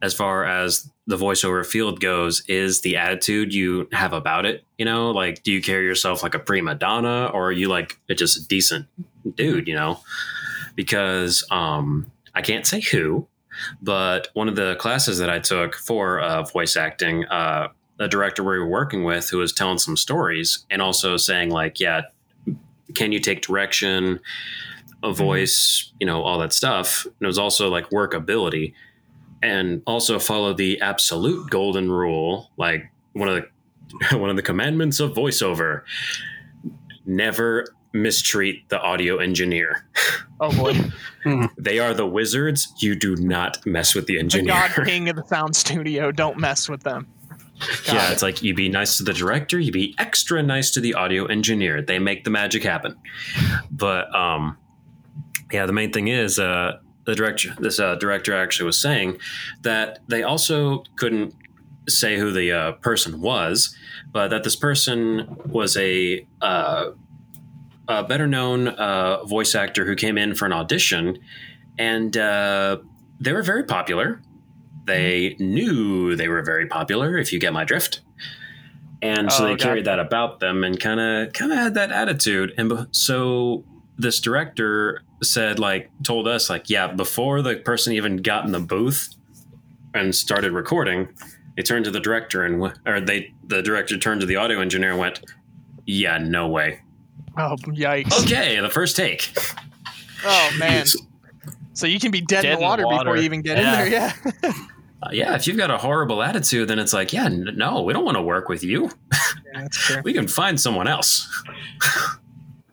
as far as the voiceover field goes is the attitude you have about it. You know, like, do you carry yourself like a prima donna, or are you like just a decent dude, you know? Because I can't say who, but one of the classes that I took for voice acting, the director we were working with, who was telling some stories and also saying like, yeah, can you take direction, a voice, you know, all that stuff. And it was also like workability. And also follow the absolute golden rule, like one of the commandments of voiceover: never mistreat the audio engineer. Oh boy, they are the wizards. You do not mess with the engineer. The God King of the sound studio, don't mess with them. God. Yeah, it's like you be nice to the director, you be extra nice to the audio engineer. They make the magic happen. But yeah, the main thing is. This director actually was saying that they also couldn't say who the person was, but that this person was a better known voice actor who came in for an audition, and they were very popular. They knew they were very popular, if you get my drift. And so they carried that about them and kind of had that attitude. And so this director said, like, told us, like, yeah, before the person even got in the booth and started recording, they turned to the director the director turned to the audio engineer and went, yeah, no way. Oh, yikes. Okay, the first take. Oh, man. So you can be dead in the water before you even get in there, yeah. Yeah, if you've got a horrible attitude, then it's like, yeah, no, we don't want to work with you. Yeah, that's true. We can find someone else.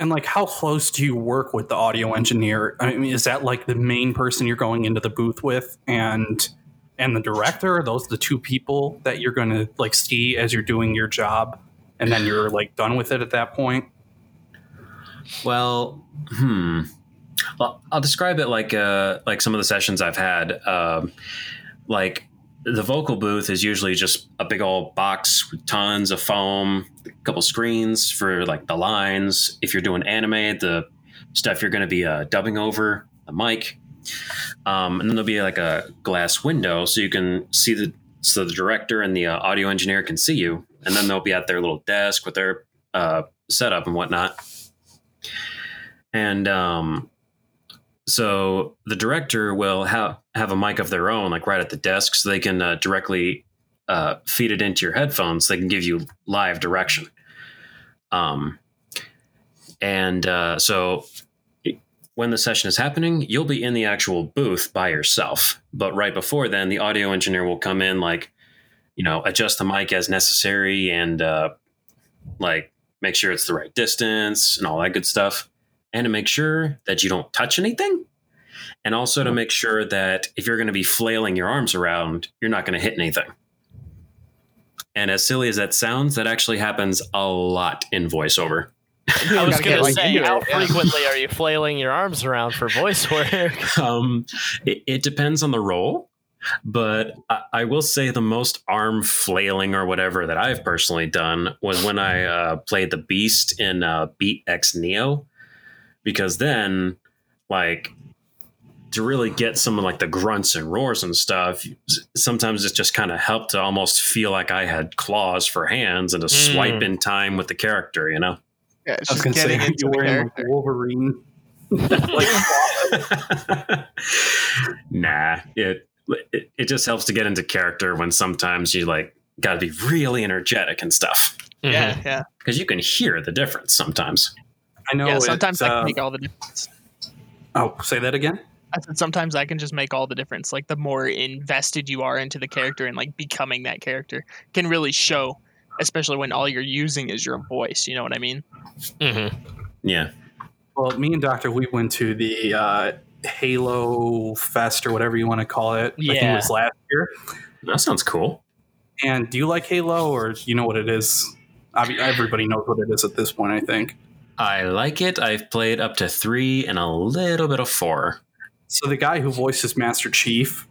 And, like, how close do you work with the audio engineer? I mean, is that, like, the main person you're going into the booth with and the director? Are those the two people that you're going to, like, see as you're doing your job? And then you're, like, done with it at that point? Well, Well, I'll describe it like some of the sessions I've had. Like, the vocal booth is usually just a big old box with tons of foam, a couple screens for like the lines. If you're doing anime, the stuff you're going to be dubbing over, a mic. And then there'll be like a glass window so you can see so the director and the audio engineer can see you. And then they'll be at their little desk with their setup and whatnot. And, so the director will have a mic of their own, like right at the desk, so they can directly feed it into your headphones. So they can give you live direction. So when the session is happening, you'll be in the actual booth by yourself. But right before then, the audio engineer will come in, like, you know, adjust the mic as necessary and like make sure it's the right distance and all that good stuff. And to make sure that you don't touch anything. And also to make sure that if you're going to be flailing your arms around, you're not going to hit anything. And as silly as that sounds, that actually happens a lot in voiceover. I was going to say, how frequently are you flailing your arms around for voice work? It depends on the role. But I will say the most arm flailing or whatever that I've personally done was when I played the Beast in B-Tex Neo. because then, like, to really get some of like the grunts and roars and stuff, sometimes it just kind of helped to almost feel like I had claws for hands and to swipe in time with the character, you know? Yeah, it's just getting into the character. Wolverine. Nah, it just helps to get into character when sometimes you like got to be really energetic and stuff. Yeah, yeah. Because you can hear the difference sometimes. I know. Yeah, sometimes I can make all the difference. Oh, say that again? I said sometimes I can just make all the difference. Like the more invested you are into the character and like becoming that character can really show, especially when all you're using is your voice. You know what I mean? Mm-hmm. Yeah. Well, me and Dr. Wheat went to the Halo Fest or whatever you want to call it. Yeah. I think it was last year. That sounds cool. And do you like Halo, or you know what it is? I mean, everybody knows what it is at this point, I think. I like it. I've played up to 3 and a little bit of 4. So the guy who voices Master Chief,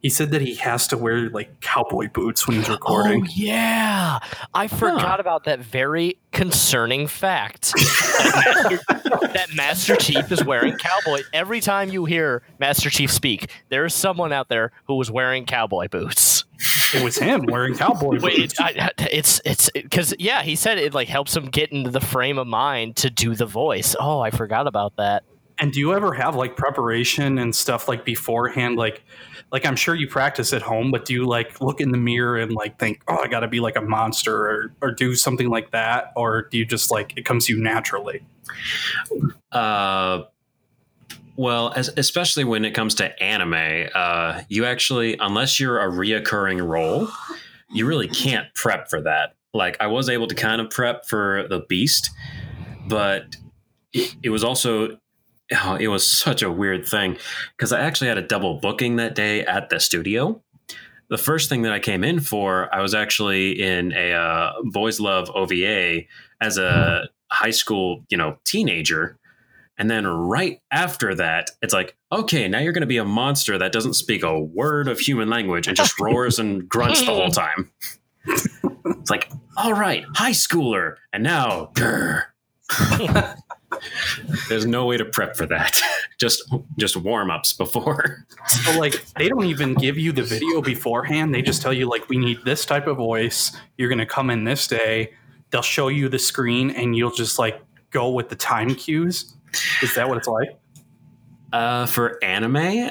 he said that he has to wear like cowboy boots when he's recording. Oh, yeah. I forgot about that very concerning fact that Master Chief is wearing cowboy. Every time you hear Master Chief speak, there is someone out there who is wearing cowboy boots. It was him wearing cowboy boots. It's because, yeah, he said it like helps him get into the frame of mind to do the voice. Oh, I forgot about that. And do you ever have like preparation and stuff like beforehand? Like I'm sure you practice at home, but do you like look in the mirror and like think, oh, I got to be like a monster or do something like that? Or do you just like it comes to you naturally? Well, especially when it comes to anime, you actually, unless you're a reoccurring role, you really can't prep for that. Like I was able to kind of prep for the Beast, but it was also... Oh, it was such a weird thing because I actually had a double booking that day at the studio. The first thing that I came in for, I was actually in a Boys Love OVA as a high school, you know, teenager. And then right after that, it's like, okay, now you're going to be a monster that doesn't speak a word of human language and just roars and grunts the whole time. It's like, all right, high schooler. And now, grr. There's no way to prep for that. Just warm-ups before. So like they don't even give you the video beforehand. They just tell you like we need this type of voice. You're gonna come in this day. They'll show you the screen and you'll just like go with the time cues. Is that what it's like? For anime,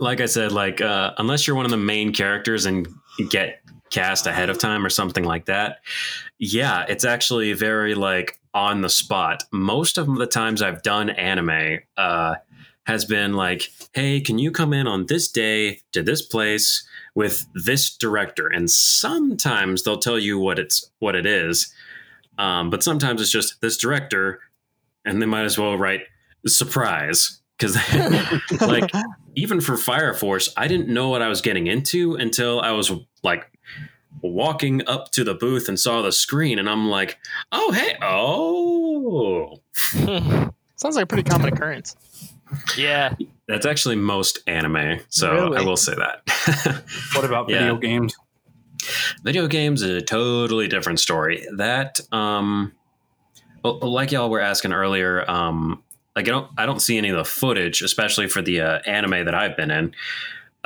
like I said, like unless you're one of the main characters and get cast ahead of time or something like that. Yeah, it's actually very like on the spot. Most of the times I've done anime has been like, hey, can you come in on this day to this place with this director? And sometimes they'll tell you what it is. But sometimes it's just this director and they might as well write surprise. Because like even for Fire Force, I didn't know what I was getting into until I was like walking up to the booth and saw the screen and I'm like, oh, hey, oh. Sounds like a pretty common occurrence. Yeah. That's actually most anime. So really? I will say that. What about video games? Video games is a totally different story. That, like y'all were asking earlier, like I don't see any of the footage, especially for the anime that I've been in.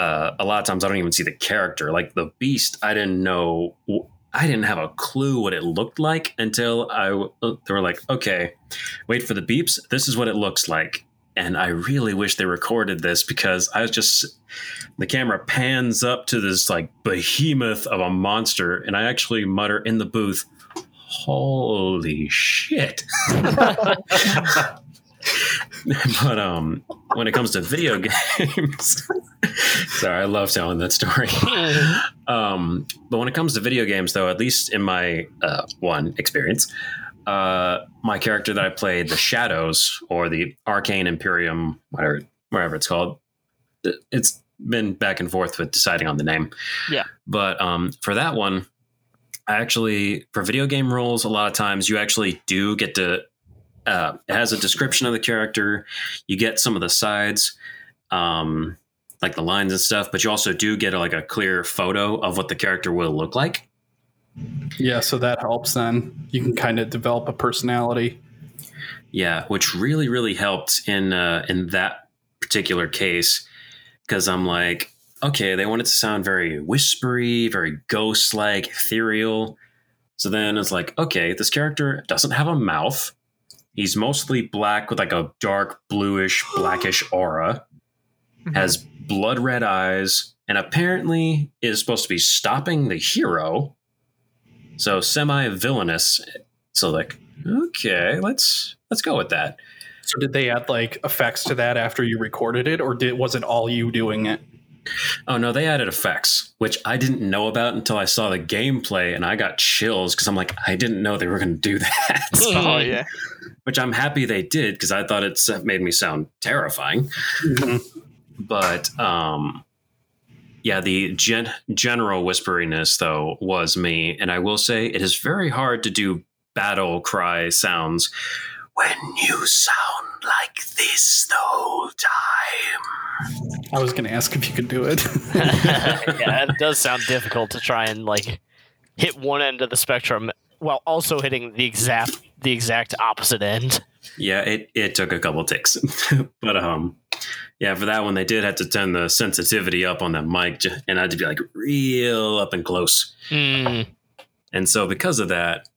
A lot of times I don't even see the character. Like the Beast, I didn't have a clue what it looked like until they were like, okay, wait for the beeps. This is what it looks like. And I really wish they recorded this because I was just, the camera pans up to this like behemoth of a monster. And I actually mutter in the booth, holy shit. But when it comes to video games, sorry, I love telling that story. But when it comes to video games, though, at least in my one experience, my character that I played, the Shadows or the Arcane Imperium, whatever it's called, it's been back and forth with deciding on the name. Yeah. But for that one, I actually, for video game roles, a lot of times you actually do get to. It has a description of the character. You get some of the sides, like the lines and stuff, but you also do get a clear photo of what the character will look like. Yeah, so that helps then. You can kind of develop a personality. Yeah, which really, really helped in that particular case, because I'm like, okay, they want it to sound very whispery, very ghost-like, ethereal. So then it's like, okay, this character doesn't have a mouth. He's mostly black with like a dark bluish, blackish aura, has blood red eyes, and apparently is supposed to be stopping the hero. So semi-villainous. So like, okay, let's go with that. So did they add like effects to that after you recorded it, or was it all you doing it? Oh no, they added effects, which I didn't know about until I saw the gameplay, and I got chills because I'm like, I didn't know they were going to do that. Oh yeah, which I'm happy they did because I thought it made me sound terrifying. But yeah, the general whisperiness though was me, and I will say it is very hard to do battle cry sounds when you sound like this the whole time. I was going to ask if you could do it. Yeah, it does sound difficult to try and like hit one end of the spectrum while also hitting the exact opposite end. Yeah, it took a couple of takes. But yeah, for that one, they did have to turn the sensitivity up on that mic, and I had to be like real up and close. And so because of that,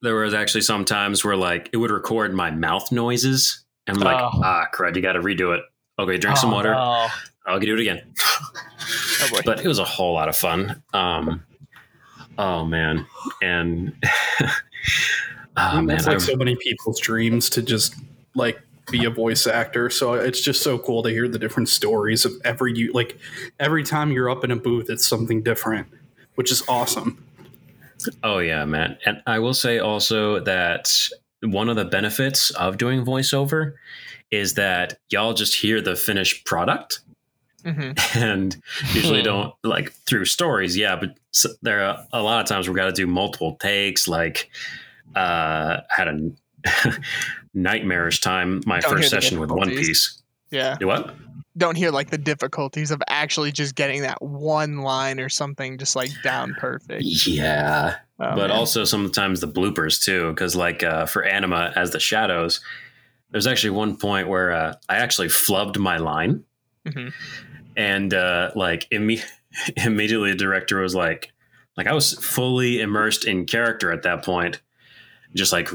there was actually some times where like it would record my mouth noises, and I'm like, crud, you got to redo it. Okay, drink some water. No. I'll do it again. Oh, but it was a whole lot of fun. Oh man, and it's like so many people's dreams to just like be a voice actor. So it's just so cool to hear the different stories of every time you're up in a booth, it's something different, which is awesome. Oh yeah, man. And I will say also that one of the benefits of doing voiceover is that y'all just hear the finished product and usually don't like through stories. Yeah. But so there are a lot of times we've got to do multiple takes. Like I had a nightmarish time. My first session with One Piece. Yeah. Do what? Don't hear like the difficulties of actually just getting that one line or something just like down perfect. Yeah. Oh, but man. Also sometimes the bloopers too, because like for Anima as the Shadows, there's actually one point where I actually flubbed my line. And like immediately the director was like I was fully immersed in character at that point, just like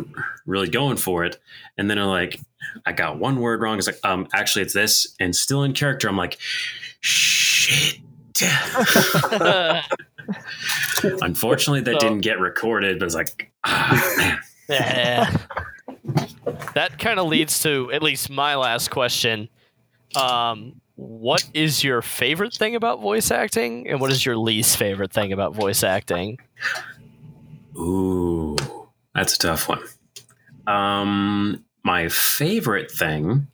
really going for it. And then I'm like, I got one word wrong. It's like, actually it's this, and still in character. I'm like, shit. Unfortunately, that didn't get recorded, but it's like, man. Yeah. That kind of leads to at least my last question. What is your favorite thing about voice acting, and what is your least favorite thing about voice acting? Ooh, that's a tough one. My favorite thing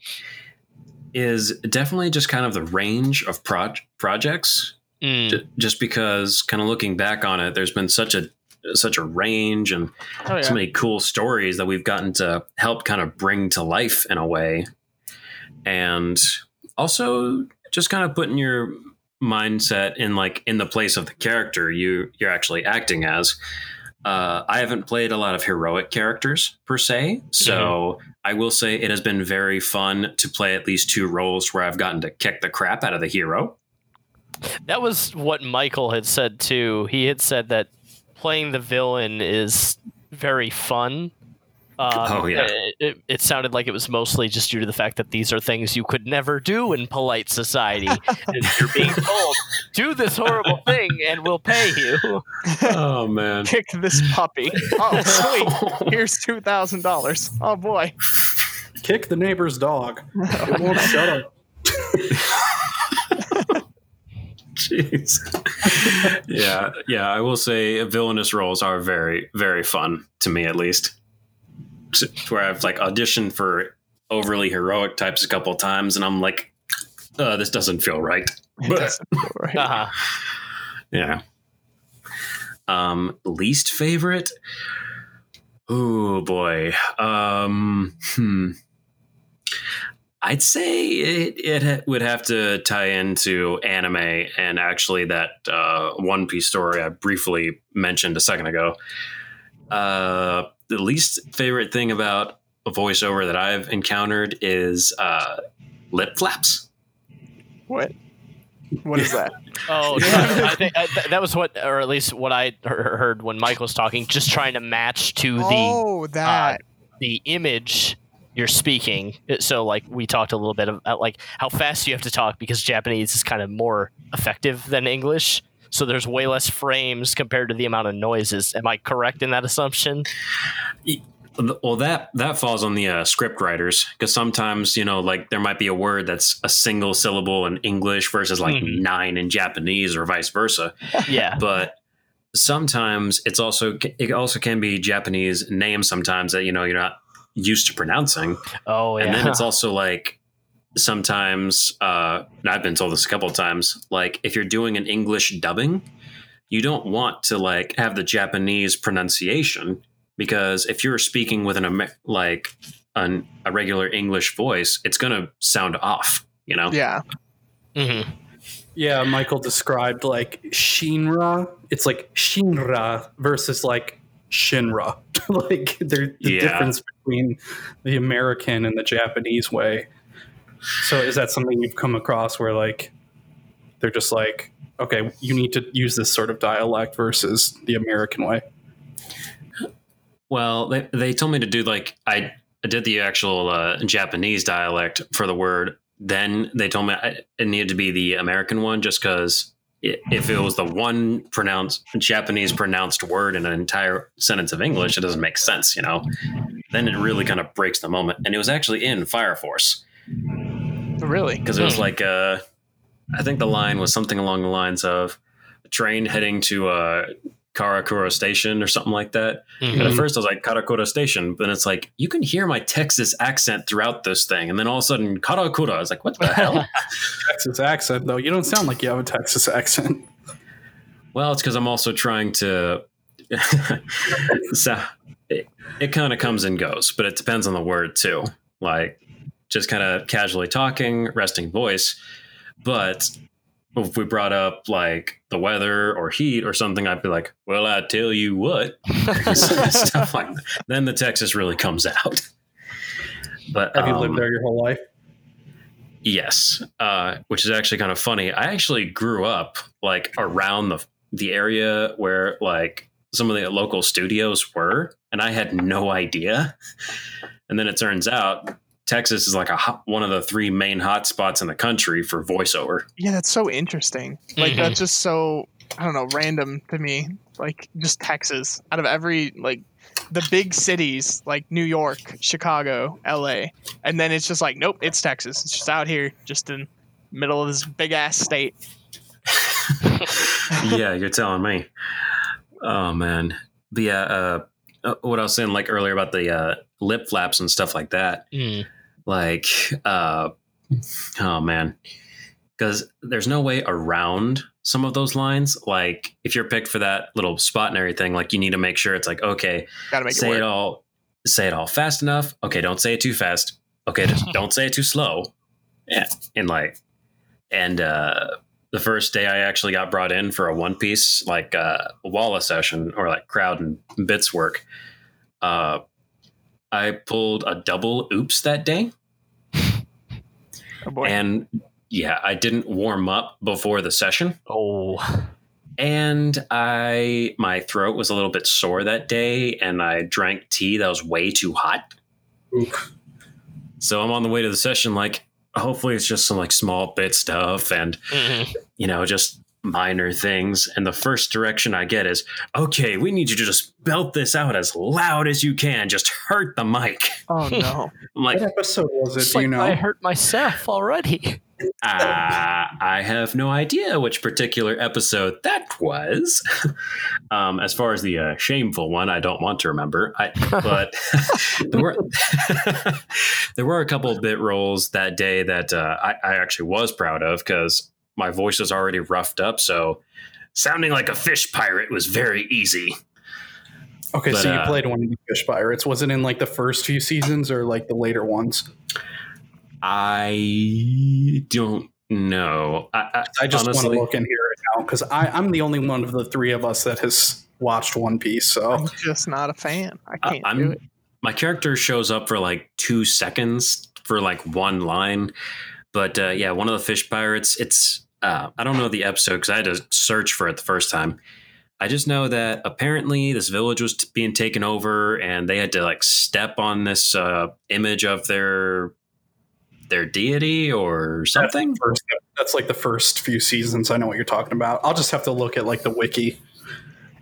is definitely just kind of the range of projects. Just because kind of looking back on it, there's been such a range and so many cool stories that we've gotten to help kind of bring to life in a way. And also just kind of putting your mindset in like in the place of the character you're actually acting as. I haven't played a lot of heroic characters per se, so I will say it has been very fun to play at least two roles where I've gotten to kick the crap out of the hero. That was what Michael had said too. He had said that playing the villain is very fun. It sounded like it was mostly just due to the fact that these are things you could never do in polite society. And you're being told, do this horrible thing and we'll pay you. Oh, man. Kick this puppy. Oh, sweet. Here's $2,000. Oh, boy. Kick the neighbor's dog. It won't shut up. Jeez. Yeah, I will say villainous roles are very, very fun, to me at least. Where I've like auditioned for overly heroic types a couple of times, and I'm like, this doesn't feel right. Yeah. Least favorite? Oh boy. I'd say it would have to tie into anime and actually that One Piece story I briefly mentioned a second ago. The least favorite thing about voiceover that I've encountered is lip flaps. What is that? Oh, yeah. I think that was what, or at least what I heard when Mike was talking, just trying to match to the image you're speaking. So, like, we talked a little bit about, like, how fast you have to talk because Japanese is kind of more effective than English. So there's way less frames compared to the amount of noises. Am I correct in that assumption? Well, that falls on the script writers, because sometimes, you know, like there might be a word that's a single syllable in English versus like nine in Japanese or vice versa. Yeah. But sometimes it also can be Japanese names sometimes that, you know, you're not used to pronouncing. Oh, yeah. And then it's also like sometimes and I've been told this a couple of times, like if you're doing an English dubbing, you don't want to like have the Japanese pronunciation. Because if you're speaking with a regular English voice, it's going to sound off, you know? Yeah. Mm-hmm. Yeah, Michael described like Shinra. It's like Shinra versus like Shinra. Like there's the difference between the American and the Japanese way. So is that something you've come across where like they're just like, okay, you need to use this sort of dialect versus the American way? Well, they told me to do like I did the actual Japanese dialect for the word. Then they told me it needed to be the American one just because if it was the one Japanese pronounced word in an entire sentence of English, it doesn't make sense, you know. Then it really kind of breaks the moment. And it was actually in Fire Force. Really? Because it was like I think the line was something along the lines of a train heading to Karakura Station or something like that. Mm-hmm. And at first I was like, Karakura Station. But it's like, you can hear my Texas accent throughout this thing. And then all of a sudden, Karakura. I was like, what the hell? Texas accent, though. You don't sound like you have a Texas accent. Well, it's because I'm also trying to... So it kind of comes and goes, but it depends on the word, too. Like, just kind of casually talking, resting voice. But... if we brought up like the weather or heat or something, I'd be like, well, I tell you what, stuff like that. Then the Texas really comes out. But have you lived there your whole life? Yes. Which is actually kind of funny. I actually grew up like around the area where like some of the local studios were, and I had no idea. And then it turns out Texas is like one of the three main hot spots in the country for voiceover. Yeah, that's so interesting. Like, that's just so, I don't know, random to me. Like, just Texas. Out of every, like, the big cities, like New York, Chicago, L.A. And then it's just like, nope, it's Texas. It's just out here, just in the middle of this big-ass state. Yeah, you're telling me. Oh, man. But yeah, what I was saying, like, earlier about the lip flaps and stuff like that. Mm. Like, oh man, because there's no way around some of those lines. Like, if you're picked for that little spot and everything, like, you need to make sure it's like, okay, gotta make say it all fast enough. Okay, don't say it too fast. Okay, don't say it too slow. Yeah, and like, the first day I actually got brought in for a one piece like Walla session or like crowd and bits work. I pulled a double oops that day. Oh boy. And yeah, I didn't warm up before the session. Oh. And my throat was a little bit sore that day, and I drank tea that was way too hot. Oof. So I'm on the way to the session, like, hopefully it's just some like small bit stuff and, you know, just minor things. And the first direction I get is, okay, we need you to just belt this out as loud as you can. Just hurt the mic. Oh no. I'm like, what episode was it? Do you know? I hurt myself already. I have no idea which particular episode that was. As far as the shameful one, I don't want to remember. But there were a couple of bit rolls that day that I actually was proud of because my voice was already roughed up, so sounding like a fish pirate was very easy. Okay, but, so you played one of the fish pirates. Was it in like the first few seasons or like the later ones? I don't know. I just honestly want to look in here right now because I'm the only one of the three of us that has watched One Piece. So I'm just not a fan. I can't do it. my character shows up for like 2 seconds for like one line. But yeah, one of the fish pirates, it's I don't know the episode because I had to search for it the first time. I just know that apparently this village was being taken over and they had to like step on this image of their deity or something. That's like the first few seasons. I know what you're talking about. I'll just have to look at like the wiki.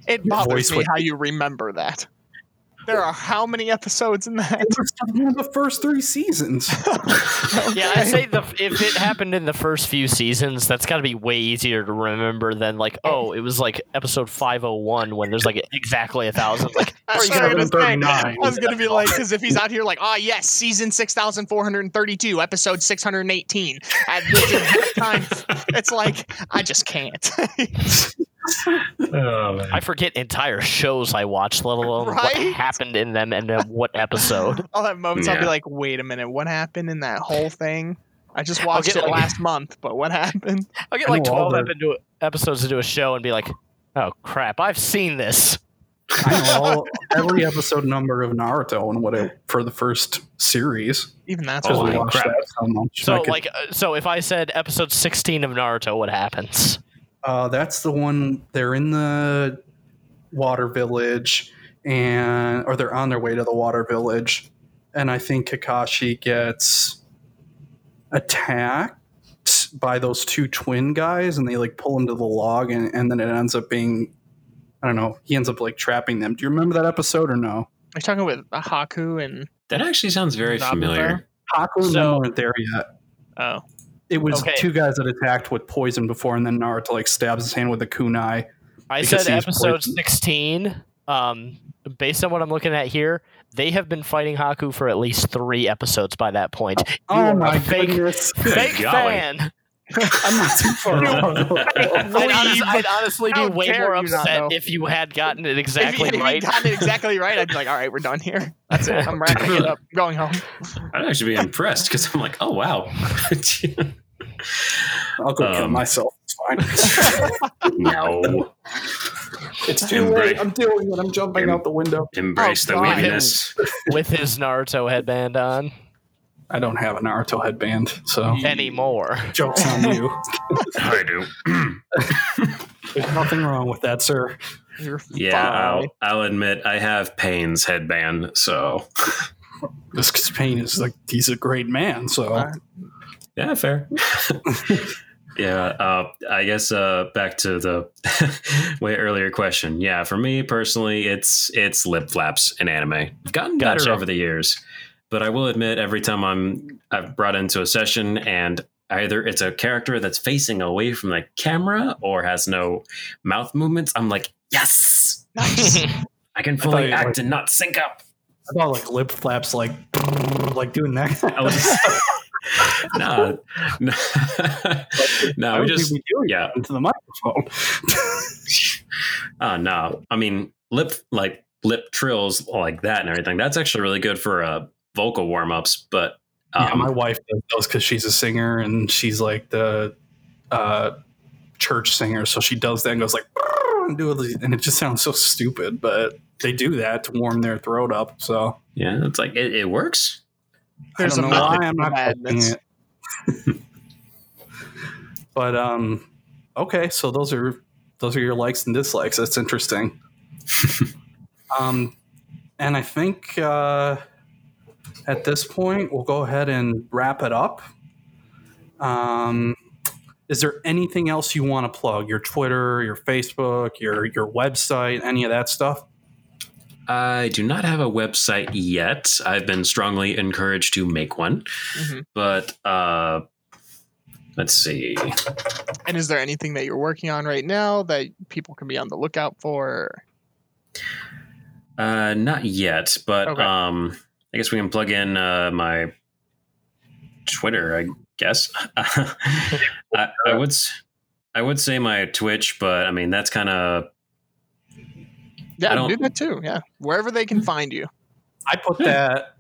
It bothers me how you remember that. There are how many episodes in that? The first 3 seasons. Yeah, I say if it happened in the first few seasons, that's got to be way easier to remember than like, oh, it was like episode 501 when there's like exactly 1,000. Like, I was going to be like, because if he's out here like, ah, oh, yes, season 6,432, episode 618. At this time, it's like, I just can't. Oh, man. I forget entire shows I watched, let alone what happened in them and what episode. I'll have moments I'll be like, wait a minute, what happened in that whole thing? I just watched it last month, but what happened? I'll get like 12 episodes into a show and be like, oh crap, I've seen this. I know every episode number of Naruto and for the first series. Even that's because we watched that so much. So, so if I said episode 16 of Naruto, what happens? That's the one they're in the water village or they're on their way to the water village. And I think Kakashi gets attacked by those two twin guys and they like pull him to the log and then it ends up being, I don't know. He ends up like trapping them. Do you remember that episode or no? Are you talking with Haku and that actually sounds very familiar. Haku and them weren't there yet. Oh, it was two guys that attacked with poison before, and then Naruto like stabs his hand with a kunai. I said episode 16. Based on what I'm looking at here, they have been fighting Haku for at least 3 episodes by that point. Oh my goodness! Fake fan. I'm not too far off. I'd honestly be way more upset if you had gotten it exactly right. If you had gotten it exactly right, I'd be like, all right, we're done here. That's it. I'm wrapping it up. I'm going home. I'd actually be impressed because I'm like, oh, wow. I'll go kill myself. It's fine. No. It's too late. I'm doing it. I'm jumping out the window. Embrace the weakness. With his Naruto headband on. I don't have a Naruto headband, so anymore. Joke's on you. I do. There's nothing wrong with that, sir. You're fine. I'll admit I have Pain's headband, so just because Pain is like he's a great man, so yeah, fair. Yeah, I guess back to the way earlier question. Yeah, for me personally, it's lip flaps in anime. I've gotten better over the years. But I will admit, every time I've brought into a session and either it's a character that's facing away from the camera or has no mouth movements, I'm like, yes, nice. I can fully act and not sync up. I thought like lip flaps, like doing that. No, we just into the microphone. No, I mean lip trills like that and everything. That's actually really good for a vocal warm-ups, but yeah, my wife does those because she's a singer and she's like the church singer, so she does that and goes like and it just sounds so stupid, but they do that to warm their throat up, so yeah, it's like it works. There's I don't know why I'm not doing it. But okay, so those are your likes and dislikes. That's interesting. And I think at this point, we'll go ahead and wrap it up. Is there anything else you want to plug? Your Twitter, your Facebook, your website, any of that stuff? I do not have a website yet. I've been strongly encouraged to make one. Mm-hmm. But let's see. And is there anything that you're working on right now that people can be on the lookout for? Not yet, but okay. I guess we can plug in my Twitter, I guess. I would say my Twitch, but I mean that's kind of do that too. Yeah, wherever they can find you. I'll put that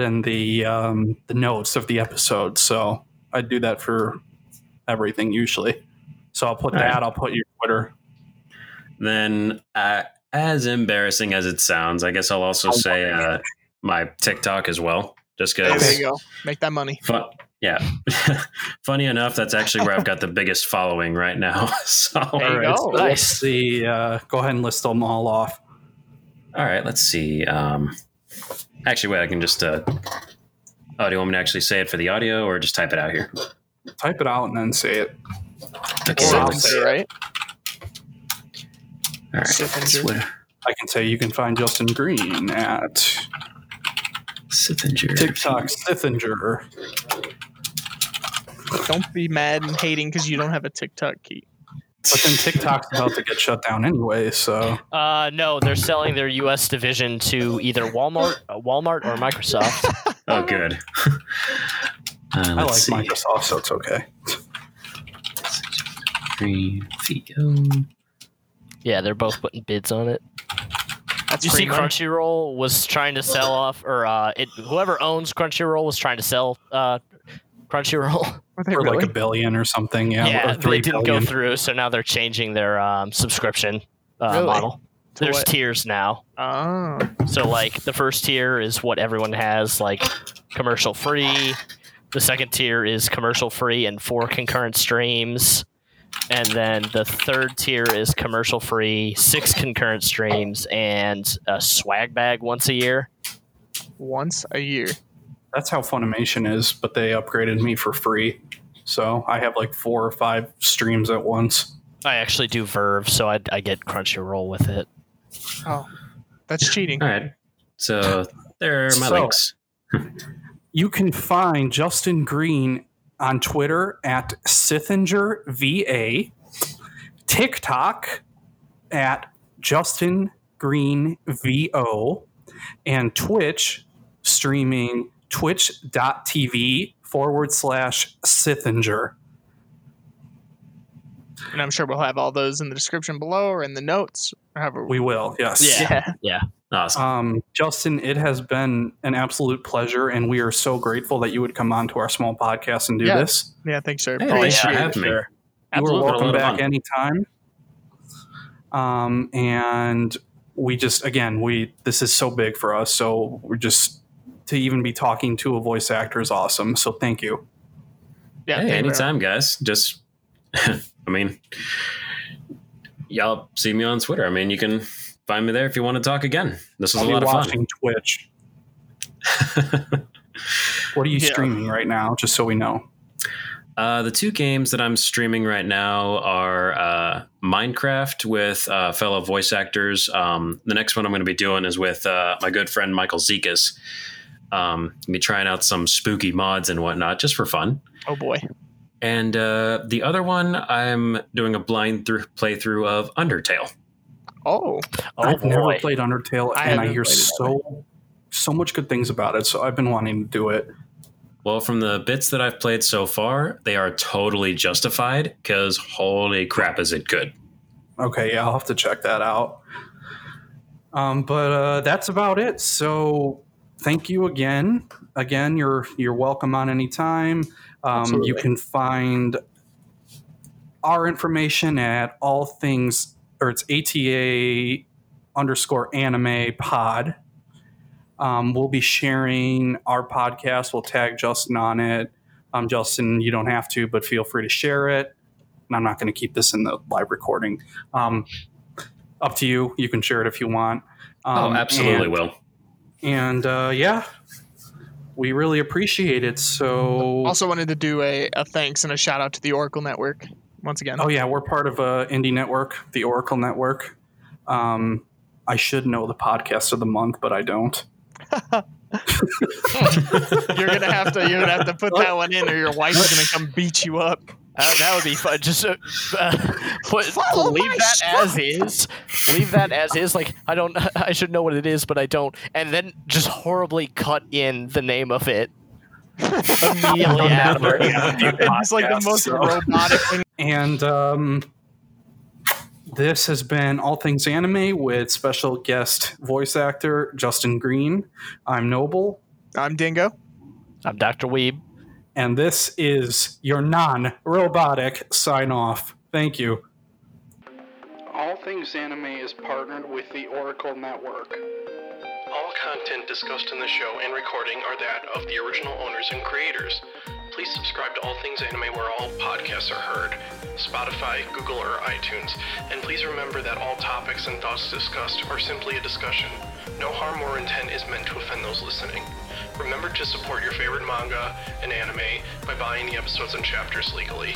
in the notes of the episode. So I do that for everything usually. So I'll put that. Right. I'll put your Twitter. Then as embarrassing as it sounds, I guess I'll also say my TikTok as well. Just because there you go, make that money. Yeah. Funny enough, that's actually where I've got the biggest following right now. So there you go. Nice. Let's see. Go ahead and list them all off. All right. Let's see. Actually, wait, I can just, do you want me to actually say it for the audio or just type it out here? Type it out and then say it. Okay. Say it. Right? All right. Sithinger. I can say you can find Justin Green at Sithinger. TikTok Sithinger. Don't be mad and hating because you don't have a TikTok key. But then TikTok's about to get shut down anyway, so... No, they're selling their U.S. division to either Walmart or Microsoft. Oh, good. I like Microsoft, so it's okay. Yeah, they're both putting bids on it. You see, Crunchyroll was trying to sell off, or whoever owns Crunchyroll was trying to sell Crunchyroll for really? Like $1 billion or something. Yeah, they didn't go through, so now they're changing their subscription model. To There's what? Tiers now. Oh. So like the first tier is what everyone has, like commercial free. The second tier is commercial free and 4 concurrent streams. And then the third tier is commercial free, 6 concurrent streams, and a swag bag once a year. Once a year. That's how Funimation is, but they upgraded me for free. So I have like 4 or 5 streams at once. I actually do Verve, so I get Crunchyroll with it. Oh, that's cheating. All right. So there are my links. You can find Justin Green on Twitter at SithingerVA, TikTok at JustinGreenVO, and Twitch streaming twitch.tv/Sithinger. And I'm sure we'll have all those in the description below or in the notes. However, we will. Yes. Yeah. Awesome. Justin, it has been an absolute pleasure, and we are so grateful that you would come on to our small podcast and do this. Yeah, thanks, sir. Hey, thanks for having me. You're welcome back anytime. And we just, again, this is so big for us, so we're just to even be talking to a voice actor is awesome. So thank you. Yeah, hey, anytime, guys. Just, I mean, y'all see me on Twitter. I mean, you can find me there if you want to talk again. This was a lot of fun. Watching Twitch. What are you streaming right now? Just so we know. The 2 games that I'm streaming right now are Minecraft with fellow voice actors. The next one I'm going to be doing is with my good friend Michael Zekas. Be trying out some spooky mods and whatnot just for fun. Oh, boy. And the other one, I'm doing a blind playthrough of Undertale. Oh, I've never played Undertale, and I hear so much good things about it, so I've been wanting to do it. Well, from the bits that I've played so far, they are totally justified, because holy crap is it good. Okay, yeah, I'll have to check that out. But that's about it, so thank you again. Again, you're welcome on any time. You can find our information at all things, or it's ATA_anime pod. We'll be sharing our podcast. We'll tag Justin on it. Justin, you don't have to, but feel free to share it. And I'm not going to keep this in the live recording. Up to you. You can share it if you want. Absolutely will. And we really appreciate it. So also wanted to do a thanks and a shout out to the Oracle Network once again. Oh, yeah. We're part of an indie network, the Oracle Network. I should know the podcast of the month, but I don't. You're gonna have to put that one in, or your wife's gonna come beat you up. That would be fun. Just leave that as is. Leave that as is. Like I should know what it is, but I don't. And then just horribly cut in the name of it. Immediately after. It's like the most robotic thing. And this has been All Things Anime with special guest voice actor Justin Green. I'm Noble. I'm Dingo. I'm Dr. Weeb. And this is your non-robotic sign-off. Thank you. All Things Anime is partnered with the Oracle Network. All content discussed in the show and recording are that of the original owners and creators. Please subscribe to All Things Anime where all podcasts are heard, Spotify, Google, or iTunes. And please remember that all topics and thoughts discussed are simply a discussion. No harm or intent is meant to offend those listening. Remember to support your favorite manga and anime by buying the episodes and chapters legally.